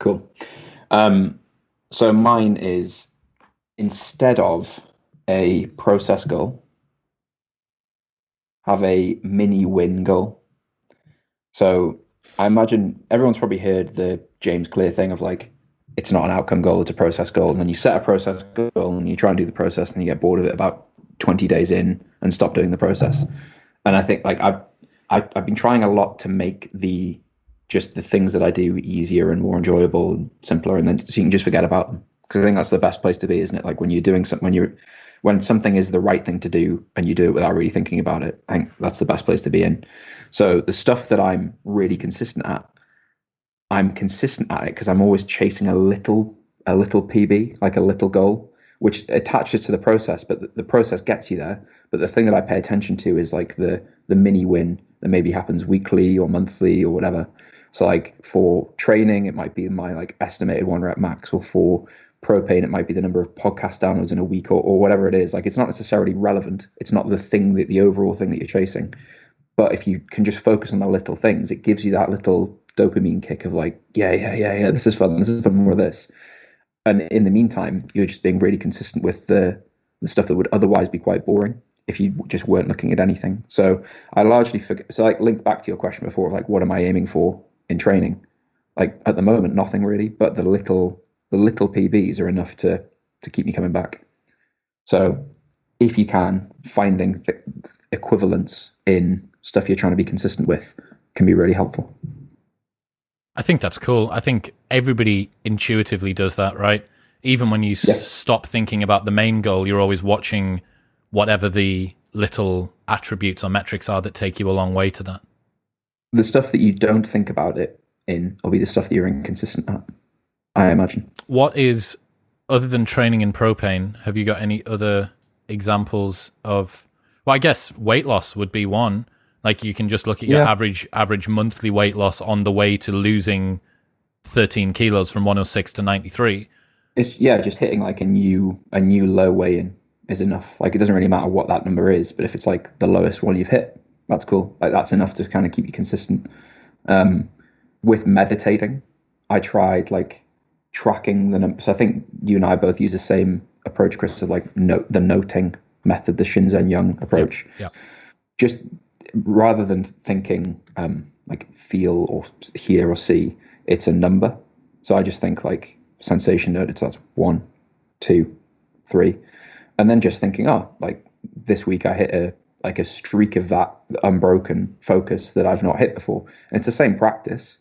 Cool. Um, so mine is, instead of a process goal, have a mini win goal. So I imagine everyone's probably heard the James Clear thing of like, it's not an outcome goal, it's a process goal. And then you set a process goal and you try and do the process and you get bored of it about twenty days in and stop doing the process. And I think like I've, I've, I've been trying a lot to make the, just the things that I do easier and more enjoyable and simpler. And then so you can just forget about them. Cause I think that's the best place to be, isn't it? Like when you're doing something, when you're, when something is the right thing to do and you do it without really thinking about it, I think that's the best place to be in. So the stuff that I'm really consistent at, I'm consistent at it because I'm always chasing a little, a little P B, like a little goal, which attaches to the process, but the, the process gets you there. But the thing that I pay attention to is like the the mini win that maybe happens weekly or monthly or whatever. So like for training, it might be my like estimated one rep max, or for propane, it might be the number of podcast downloads in a week, or, or whatever it is. Like it's not necessarily relevant. It's not the thing that the overall thing that you're chasing. But if you can just focus on the little things, it gives you that little dopamine kick of like, yeah, yeah, yeah, yeah, this is fun. This is fun, more of this. And in the meantime, you're just being really consistent with the, the stuff that would otherwise be quite boring if you just weren't looking at anything. So I largely forget. So like link back to your question before, like what am I aiming for in training? Like at the moment, nothing really, but the little the little P Bs are enough to to keep me coming back. So if you can, finding th- equivalents in stuff you're trying to be consistent with can be really helpful. I think that's cool. I think everybody intuitively does that, right? Even when you yeah. s- stop thinking about the main goal, you're always watching whatever the little attributes or metrics are that take you a long way to that. The stuff that you don't think about it in will be the stuff that you're inconsistent at, I imagine. What is, other than training in propane, have you got any other examples of, well, I guess weight loss would be one. Like you can just look at your yeah. average average monthly weight loss on the way to losing thirteen kilos from one oh six to ninety-three. It's yeah, just hitting like a new a new low weigh in is enough. Like it doesn't really matter what that number is, but if it's like the lowest one you've hit, that's cool. Like that's enough to kind of keep you consistent. Um, with meditating, I tried like tracking the numbers. So I think you and I both use the same approach, Chris, of like note the noting method, the Shinzen Young approach. Yeah. Yep. Just rather than thinking um, like feel or hear or see, it's a number. So I just think like sensation noted. So that's one, two, three. And then just thinking, oh, like this week I hit a like a streak of that unbroken focus that I've not hit before. And it's the same practice,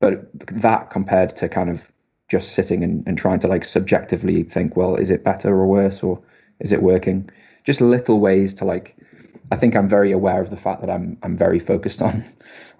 but that compared to kind of just sitting and, and trying to like subjectively think, well, is it better or worse, or is it working? Just little ways to like, I think I'm very aware of the fact that I'm I'm very focused on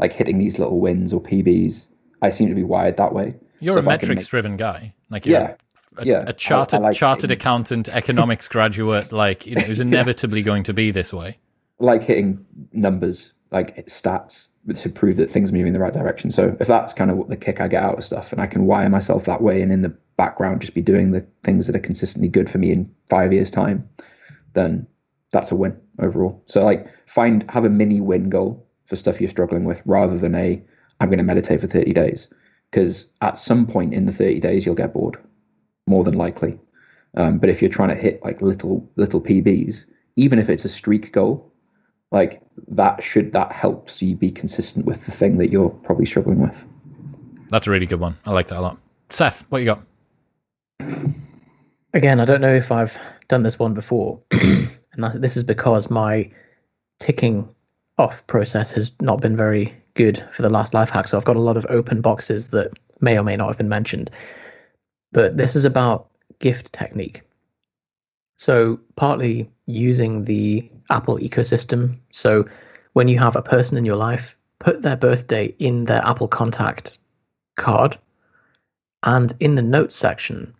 like hitting these little wins or P Bs. I seem to be wired that way. You're so a metrics-driven make... guy, like you're yeah, a, yeah. a chartered I, I like chartered hitting... accountant, economics graduate. Like you know, it was inevitably yeah. going to be this way. Like hitting numbers, like stats, to prove that things are moving in the right direction. So if that's kind of what the kick I get out of stuff, and I can wire myself that way, and in the background just be doing the things that are consistently good for me in five years' time, then that's a win overall. So like find, have a mini win goal for stuff you're struggling with, rather than a, I'm going to meditate for thirty days. Because at some point in the thirty days, you'll get bored, more than likely. Um, but if you're trying to hit like little, little P Bs, even if it's a streak goal, like that should, that helps you be consistent with the thing that you're probably struggling with. That's a really good one. I like that a lot. Seth, what you got? Again, I don't know if I've done this one before. And this is because my ticking off process has not been very good for the last life hack. So I've got a lot of open boxes that may or may not have been mentioned. But this is about gift technique. So partly using the Apple ecosystem. So when you have a person in your life, put their birthday in their Apple contact card. And in the notes section,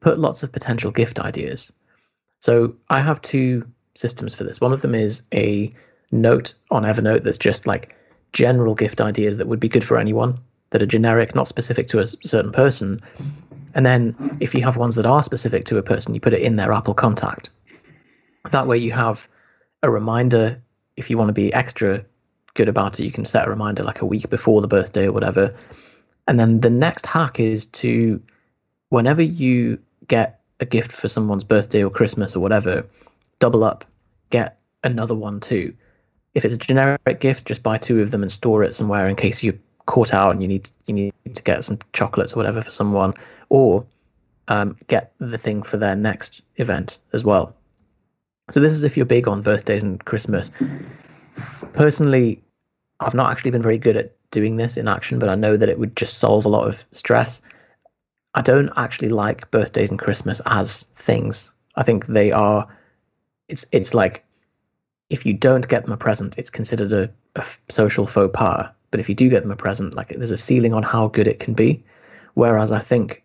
put lots of potential gift ideas. So I have two systems for this. One of them is a note on Evernote that's just like general gift ideas that would be good for anyone, that are generic, not specific to a certain person. And then if you have ones that are specific to a person, you put it in their Apple contact. That way you have a reminder. If you want to be extra good about it, you can set a reminder like a week before the birthday or whatever. And then the next hack is to, whenever you get a gift for someone's birthday or Christmas or whatever, double up, get another one too. If it's a generic gift, just buy two of them and store it somewhere in case you're caught out and you need you need to get some chocolates or whatever for someone, or um, get the thing for their next event as well. So this is if you're big on birthdays and Christmas. Personally, I've not actually been very good at doing this in action, but I know that it would just solve a lot of stress. I don't actually like birthdays and Christmas as things. I think they are, it's it's like, if you don't get them a present, it's considered a, a social faux pas. But if you do get them a present, like there's a ceiling on how good it can be. Whereas I think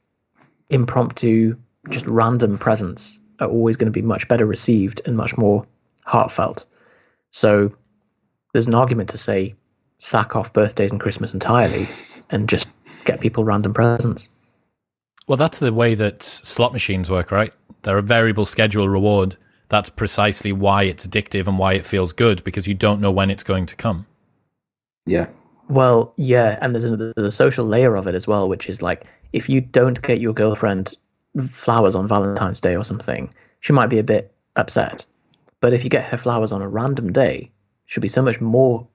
impromptu just random presents are always going to be much better received and much more heartfelt. So there's an argument to say sack off birthdays and Christmas entirely and just get people random presents. Well, that's the way that slot machines work, right? They're a variable schedule reward. That's precisely why it's addictive and why it feels good, because you don't know when it's going to come. Yeah. Well, yeah, and there's a, there's a social layer of it as well, which is like, if you don't get your girlfriend flowers on Valentine's Day or something, she might be a bit upset. But if you get her flowers on a random day, she'll be so much more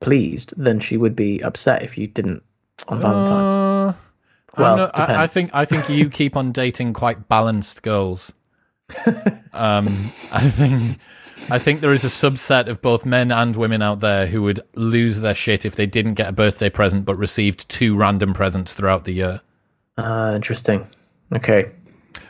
pleased than she would be upset if you didn't on Valentine's. Uh, well, no, I, I think I think you keep on dating quite balanced girls. um, I think I think there is a subset of both men and women out there who would lose their shit if they didn't get a birthday present but received two random presents throughout the year. Uh, interesting. Okay.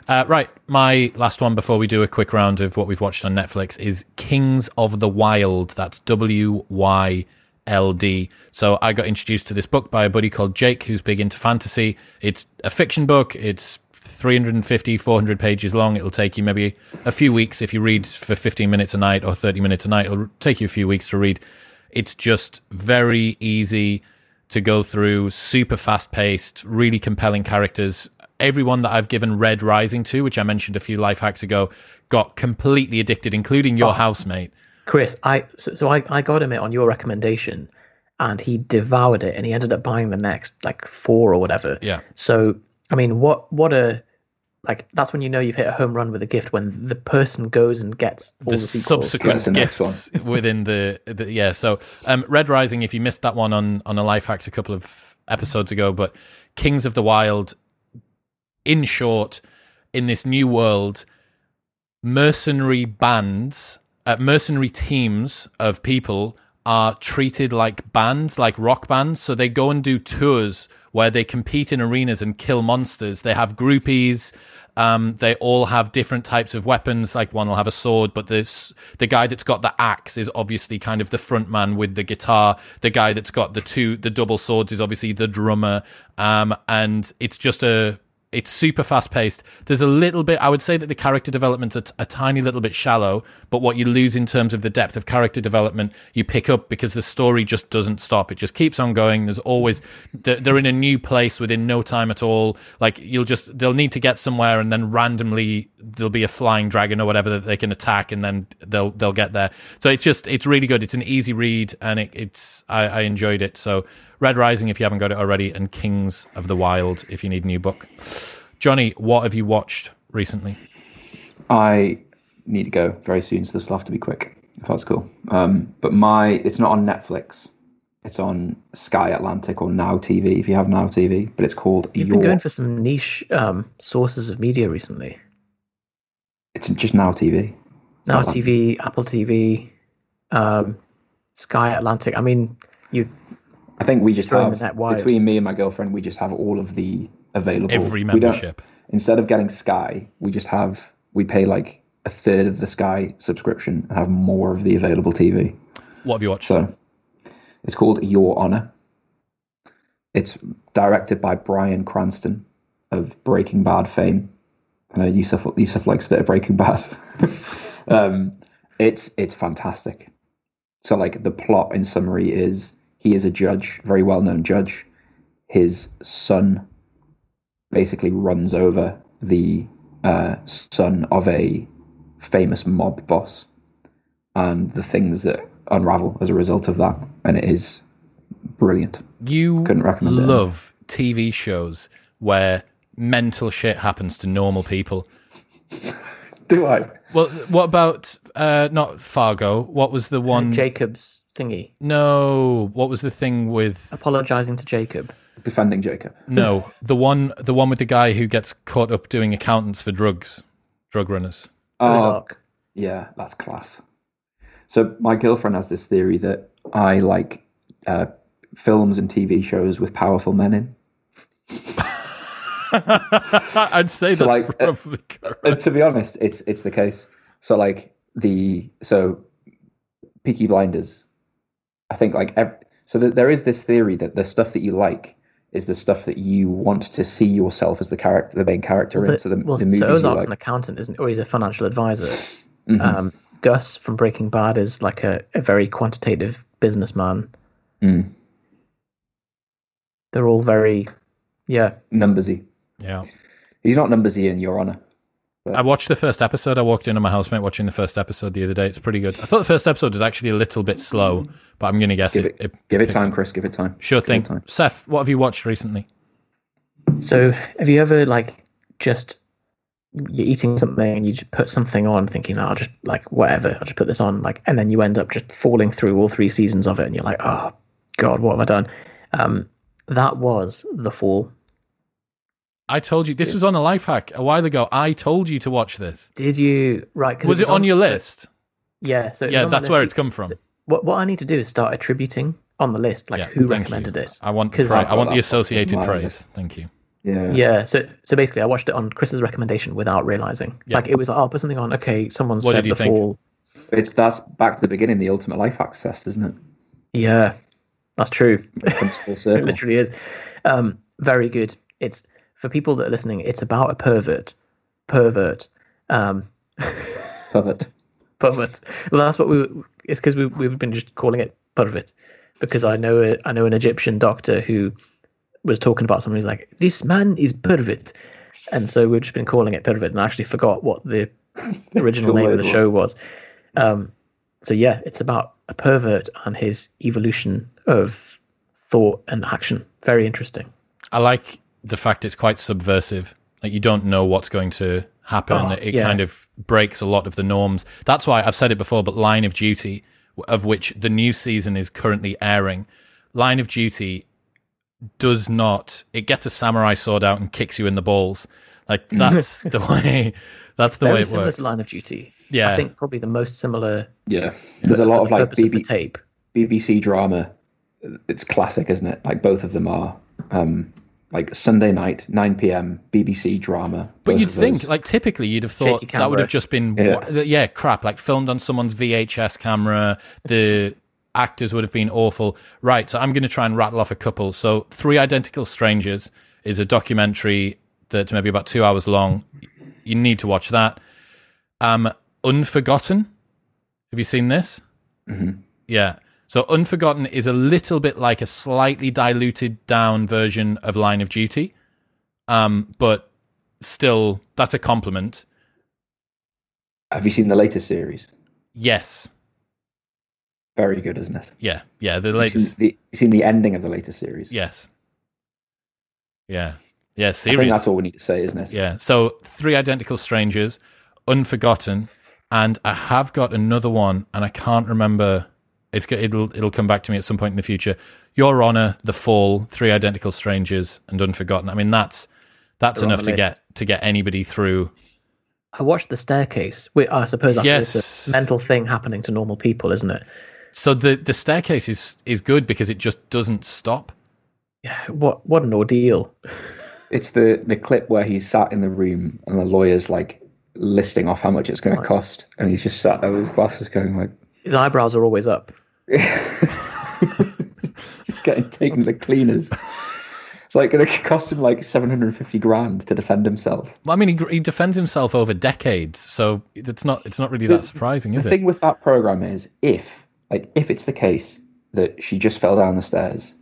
Uh, right, my last one before we do a quick round of what we've watched on Netflix is Kings of the Wild. That's W Y L D. So I got introduced to this book by a buddy called Jake, who's big into fantasy. It's a fiction book. It's three hundred fifty, four hundred pages long. It'll take you maybe a few weeks. If you read for fifteen minutes a night or thirty minutes a night, it'll take you a few weeks to read. It's just very easy to go through, super fast-paced, really compelling characters. Everyone that I've given Red Rising to, which I mentioned a few life hacks ago, got completely addicted, including your oh, housemate. Chris, I so, so I, I got him it on your recommendation, and he devoured it, and he ended up buying the next, like, four or whatever. Yeah. So, I mean, what what a... Like, that's when you know you've hit a home run with a gift, when the person goes and gets all the, the subsequent the gifts within the, the... Yeah, so um, Red Rising, if you missed that one on, on a life hacks a couple of episodes ago, but Kings of the Wild... In short, in this new world, mercenary bands, uh, mercenary teams of people are treated like bands, like rock bands. So they go and do tours where they compete in arenas and kill monsters. They have groupies. Um, they all have different types of weapons. Like one will have a sword, but this, the guy that's got the axe is obviously kind of the front man with the guitar. The guy that's got the two, the double swords is obviously the drummer. Um, and it's just a... It's super fast-paced. There's a little bit... I would say that the character development's a, t- a tiny little bit shallow, but what you lose in terms of the depth of character development, you pick up because the story just doesn't stop. It just keeps on going. There's always... They're in a new place within no time at all. Like, you'll just... They'll need to get somewhere, and then randomly there'll be a flying dragon or whatever that they can attack, and then they'll they'll get there. So it's just... It's really good. It's an easy read, and it, it's... I, I enjoyed it, so... Red Rising, if you haven't got it already, and Kings of the Wild, if you need a new book. Johnny, what have you watched recently? I need to go very soon, so this will have to be quick, if that's cool. Um, but my it's not on Netflix. It's on Sky Atlantic or Now T V, if you have Now T V, but it's called You've Your... been going for some niche um, sources of media recently. It's just Now T V. Now T V, Apple T V, um, Sky Atlantic. I mean, you... I think we just have, between me and my girlfriend, we just have all of the available. Every membership. Instead of getting Sky, we just have, we pay like a third of the Sky subscription and have more of the available T V. What have you watched? So, it's called Your Honor. It's directed by Brian Cranston of Breaking Bad fame. I know Yusuf, Yusuf likes a bit of Breaking Bad. um, it's it's fantastic. So like the plot in summary is... He is a judge, very well-known judge. His son basically runs over the uh, son of a famous mob boss and the things that unravel as a result of that. And it is brilliant. You couldn't recommend it. Love T V shows where mental shit happens to normal people. Do I? Well, what about, uh, not Fargo, what was the one... Jacob's thingy. No, what was the thing with... Apologising to Jacob. Defending Jacob. No, the one the one with the guy who gets caught up doing accountants for drugs, drug runners. Oh, uh, yeah, that's class. So my girlfriend has this theory that I like uh, films and T V shows with powerful men in. I'd say so that's like, probably correct. Uh, to be honest, it's it's the case. So like the so Peaky Blinders, I think like ev- so that there is this theory that the stuff that you like is the stuff that you want to see yourself as the character, the main character well, the, in. So the, well, the movies. So Ozark's like. An accountant, isn't, or he's a financial advisor. Mm-hmm. Um, Gus from Breaking Bad is like a, a very quantitative businessman. Mm. They're all very, yeah, numbersy. Yeah, he's not numbersy in Your Honor. But. I watched the first episode. I walked in on my housemate watching the first episode the other day. It's pretty good. I thought the first episode was actually a little bit slow, but I'm going to guess give it. it, it give it time, up. Chris. Give it time. Sure give thing. Time. Seth, what have you watched recently? So, have you ever like just you're eating something and you just put something on, thinking, oh, "I'll just like whatever, I'll just put this on," like, and then you end up just falling through all three seasons of it, and you're like, "Oh God, what have I done?" Um, that was The Fall. I told you this was on a life hack a while ago. I told you to watch this. Did you? Right. Was it, was it on, on your list? Yeah. So yeah, that's where it's come from. What What I need to do is start attributing on the list, like yeah, who recommended you. it. I want the I want the associated praise. List. Thank you. Yeah. Yeah. So so basically, I watched it on Chris's recommendation without realizing. Yeah. Like it was like, oh, I'll put something on. Okay, someone what said The Fall. It's that's back to the beginning, the ultimate life hack test, isn't it? Yeah, that's true. It comes full circle. It literally is. Um, very good. It's. For people that are listening, it's about a pervert. Pervert. Um, pervert. Pervert. Well, that's what we... It's because we, we've been just calling it pervert. Because I know a, I know an Egyptian doctor who was talking about someone who's like, this man is pervert. And so we've just been calling it pervert. And I actually forgot what the original name of the show was. Um, so yeah, it's about a pervert and his evolution of thought and action. Very interesting. I like... the fact it's quite subversive, like you don't know what's going to happen. Oh, it yeah. kind of breaks a lot of the norms. That's why I've said it before, but Line of Duty, of which the new season is currently airing, Line of Duty does not, it gets a samurai sword out and kicks you in the balls. Like that's the way, that's the Very way it similar works. To Line of Duty. Yeah. I think probably the most similar. Yeah. There's a lot of like B B C tape, B B C drama. It's classic, isn't it? Like both of them are, um, like Sunday night, nine p.m, B B C drama. But you'd think, like typically you'd have thought that would have just been, yeah. yeah, crap, like filmed on someone's V H S camera. The actors would have been awful. Right, so I'm going to try and rattle off a couple. So Three Identical Strangers is a documentary that's maybe about two hours long. You need to watch that. Um, Unforgotten. Have you seen this? Mm-hmm. Yeah. So Unforgotten is a little bit like a slightly diluted down version of Line of Duty, um, but still, that's a compliment. Have you seen the latest series? Yes. Very good, isn't it? Yeah, yeah. The latest. You've seen the, you've seen the ending of the latest series? Yes. Yeah, yeah. Series. I think that's all we need to say, isn't it? Yeah. So Three Identical Strangers, Unforgotten, and I have got another one, and I can't remember. It's it'll it'll come back to me at some point in the future. Your Honor, The Fall, Three Identical Strangers, and Unforgotten. I mean, that's that's They're enough to get to get anybody through. I watched The Staircase. Which I suppose that's yes. a mental thing happening to normal people, isn't it? So the the Staircase is is good because it just doesn't stop. Yeah, what what an ordeal! It's the the clip where he's sat in the room and the lawyer's like listing off how much it's going right. to cost, and he's just sat there with his glasses going like. His eyebrows are always up. Just getting taken to the cleaners. It's like going to cost him like seven hundred fifty grand to defend himself. Well, I mean, he, he defends himself over decades, so it's not it's not really that surprising, is it? The thing with that program is, if like if it's the case that she just fell down the stairs,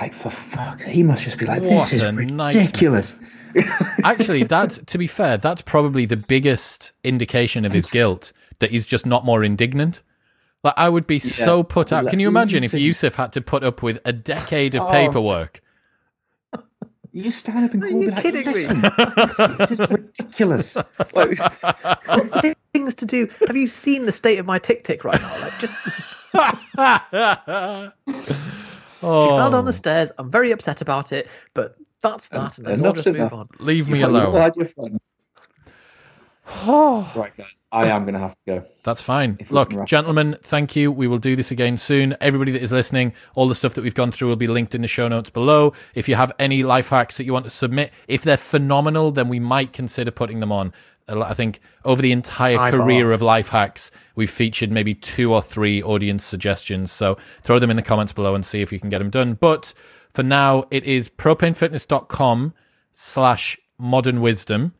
like for fuck's sake, he must just be like, this is ridiculous. Actually, that's to be fair, that's probably the biggest indication of his guilt, that he's just not more indignant. Like, I would be yeah. so put out. Can you imagine if Yusuf had to put up with a decade of oh. paperwork? You stand up and call me like, kidding me? This is ridiculous. Like, things to do. Have you seen the state of my tic-tic right now? Like, just... oh. She fell down the stairs. I'm very upset about it, but that's that. And, and let's all just move on. Leave me alone. Had your fun. Oh. Right, guys, I am going to have to go. That's fine. Look, gentlemen, thank you. We will do this again soon. Everybody that is listening, all the stuff that we've gone through will be linked in the show notes below. If you have any life hacks that you want to submit, if they're phenomenal, then we might consider putting them on. I think over the entire Eyeball. career of Life Hacks, we've featured maybe two or three audience suggestions. So throw them in the comments below and see if you can get them done. But for now, it is propanefitness.com slash modern wisdom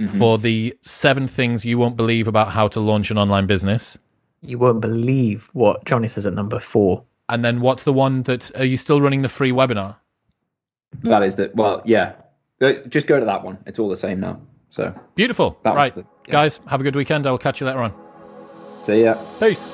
mm-hmm. for the seven things you won't believe about how to launch an online business. You won't believe what Johnny says at number four. And then what's the one that, are you still running the free webinar? That is the, well, yeah. Just go to that one. It's all the same now. So beautiful. That right. The, yeah. Guys, have a good weekend. I will catch you later on. See ya. Peace.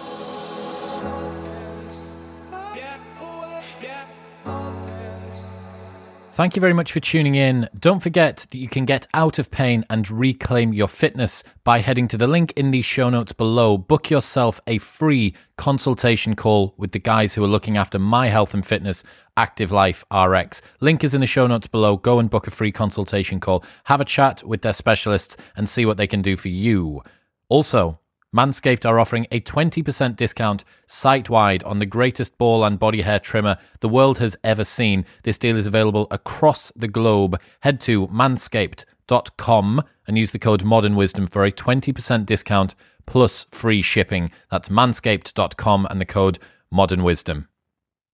Thank you very much for tuning in. Don't forget that you can get out of pain and reclaim your fitness by heading to the link in the show notes below. Book yourself a free consultation call with the guys who are looking after my health and fitness, Active Life R X. Link is in the show notes below. Go and book a free consultation call. Have a chat with their specialists and see what they can do for you. Also, Manscaped are offering a twenty percent discount site-wide on the greatest ball and body hair trimmer the world has ever seen. This deal is available across the globe. Head to manscaped dot com and use the code ModernWisdom for a twenty percent discount plus free shipping. That's manscaped dot com and the code ModernWisdom.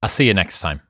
I'll see you next time.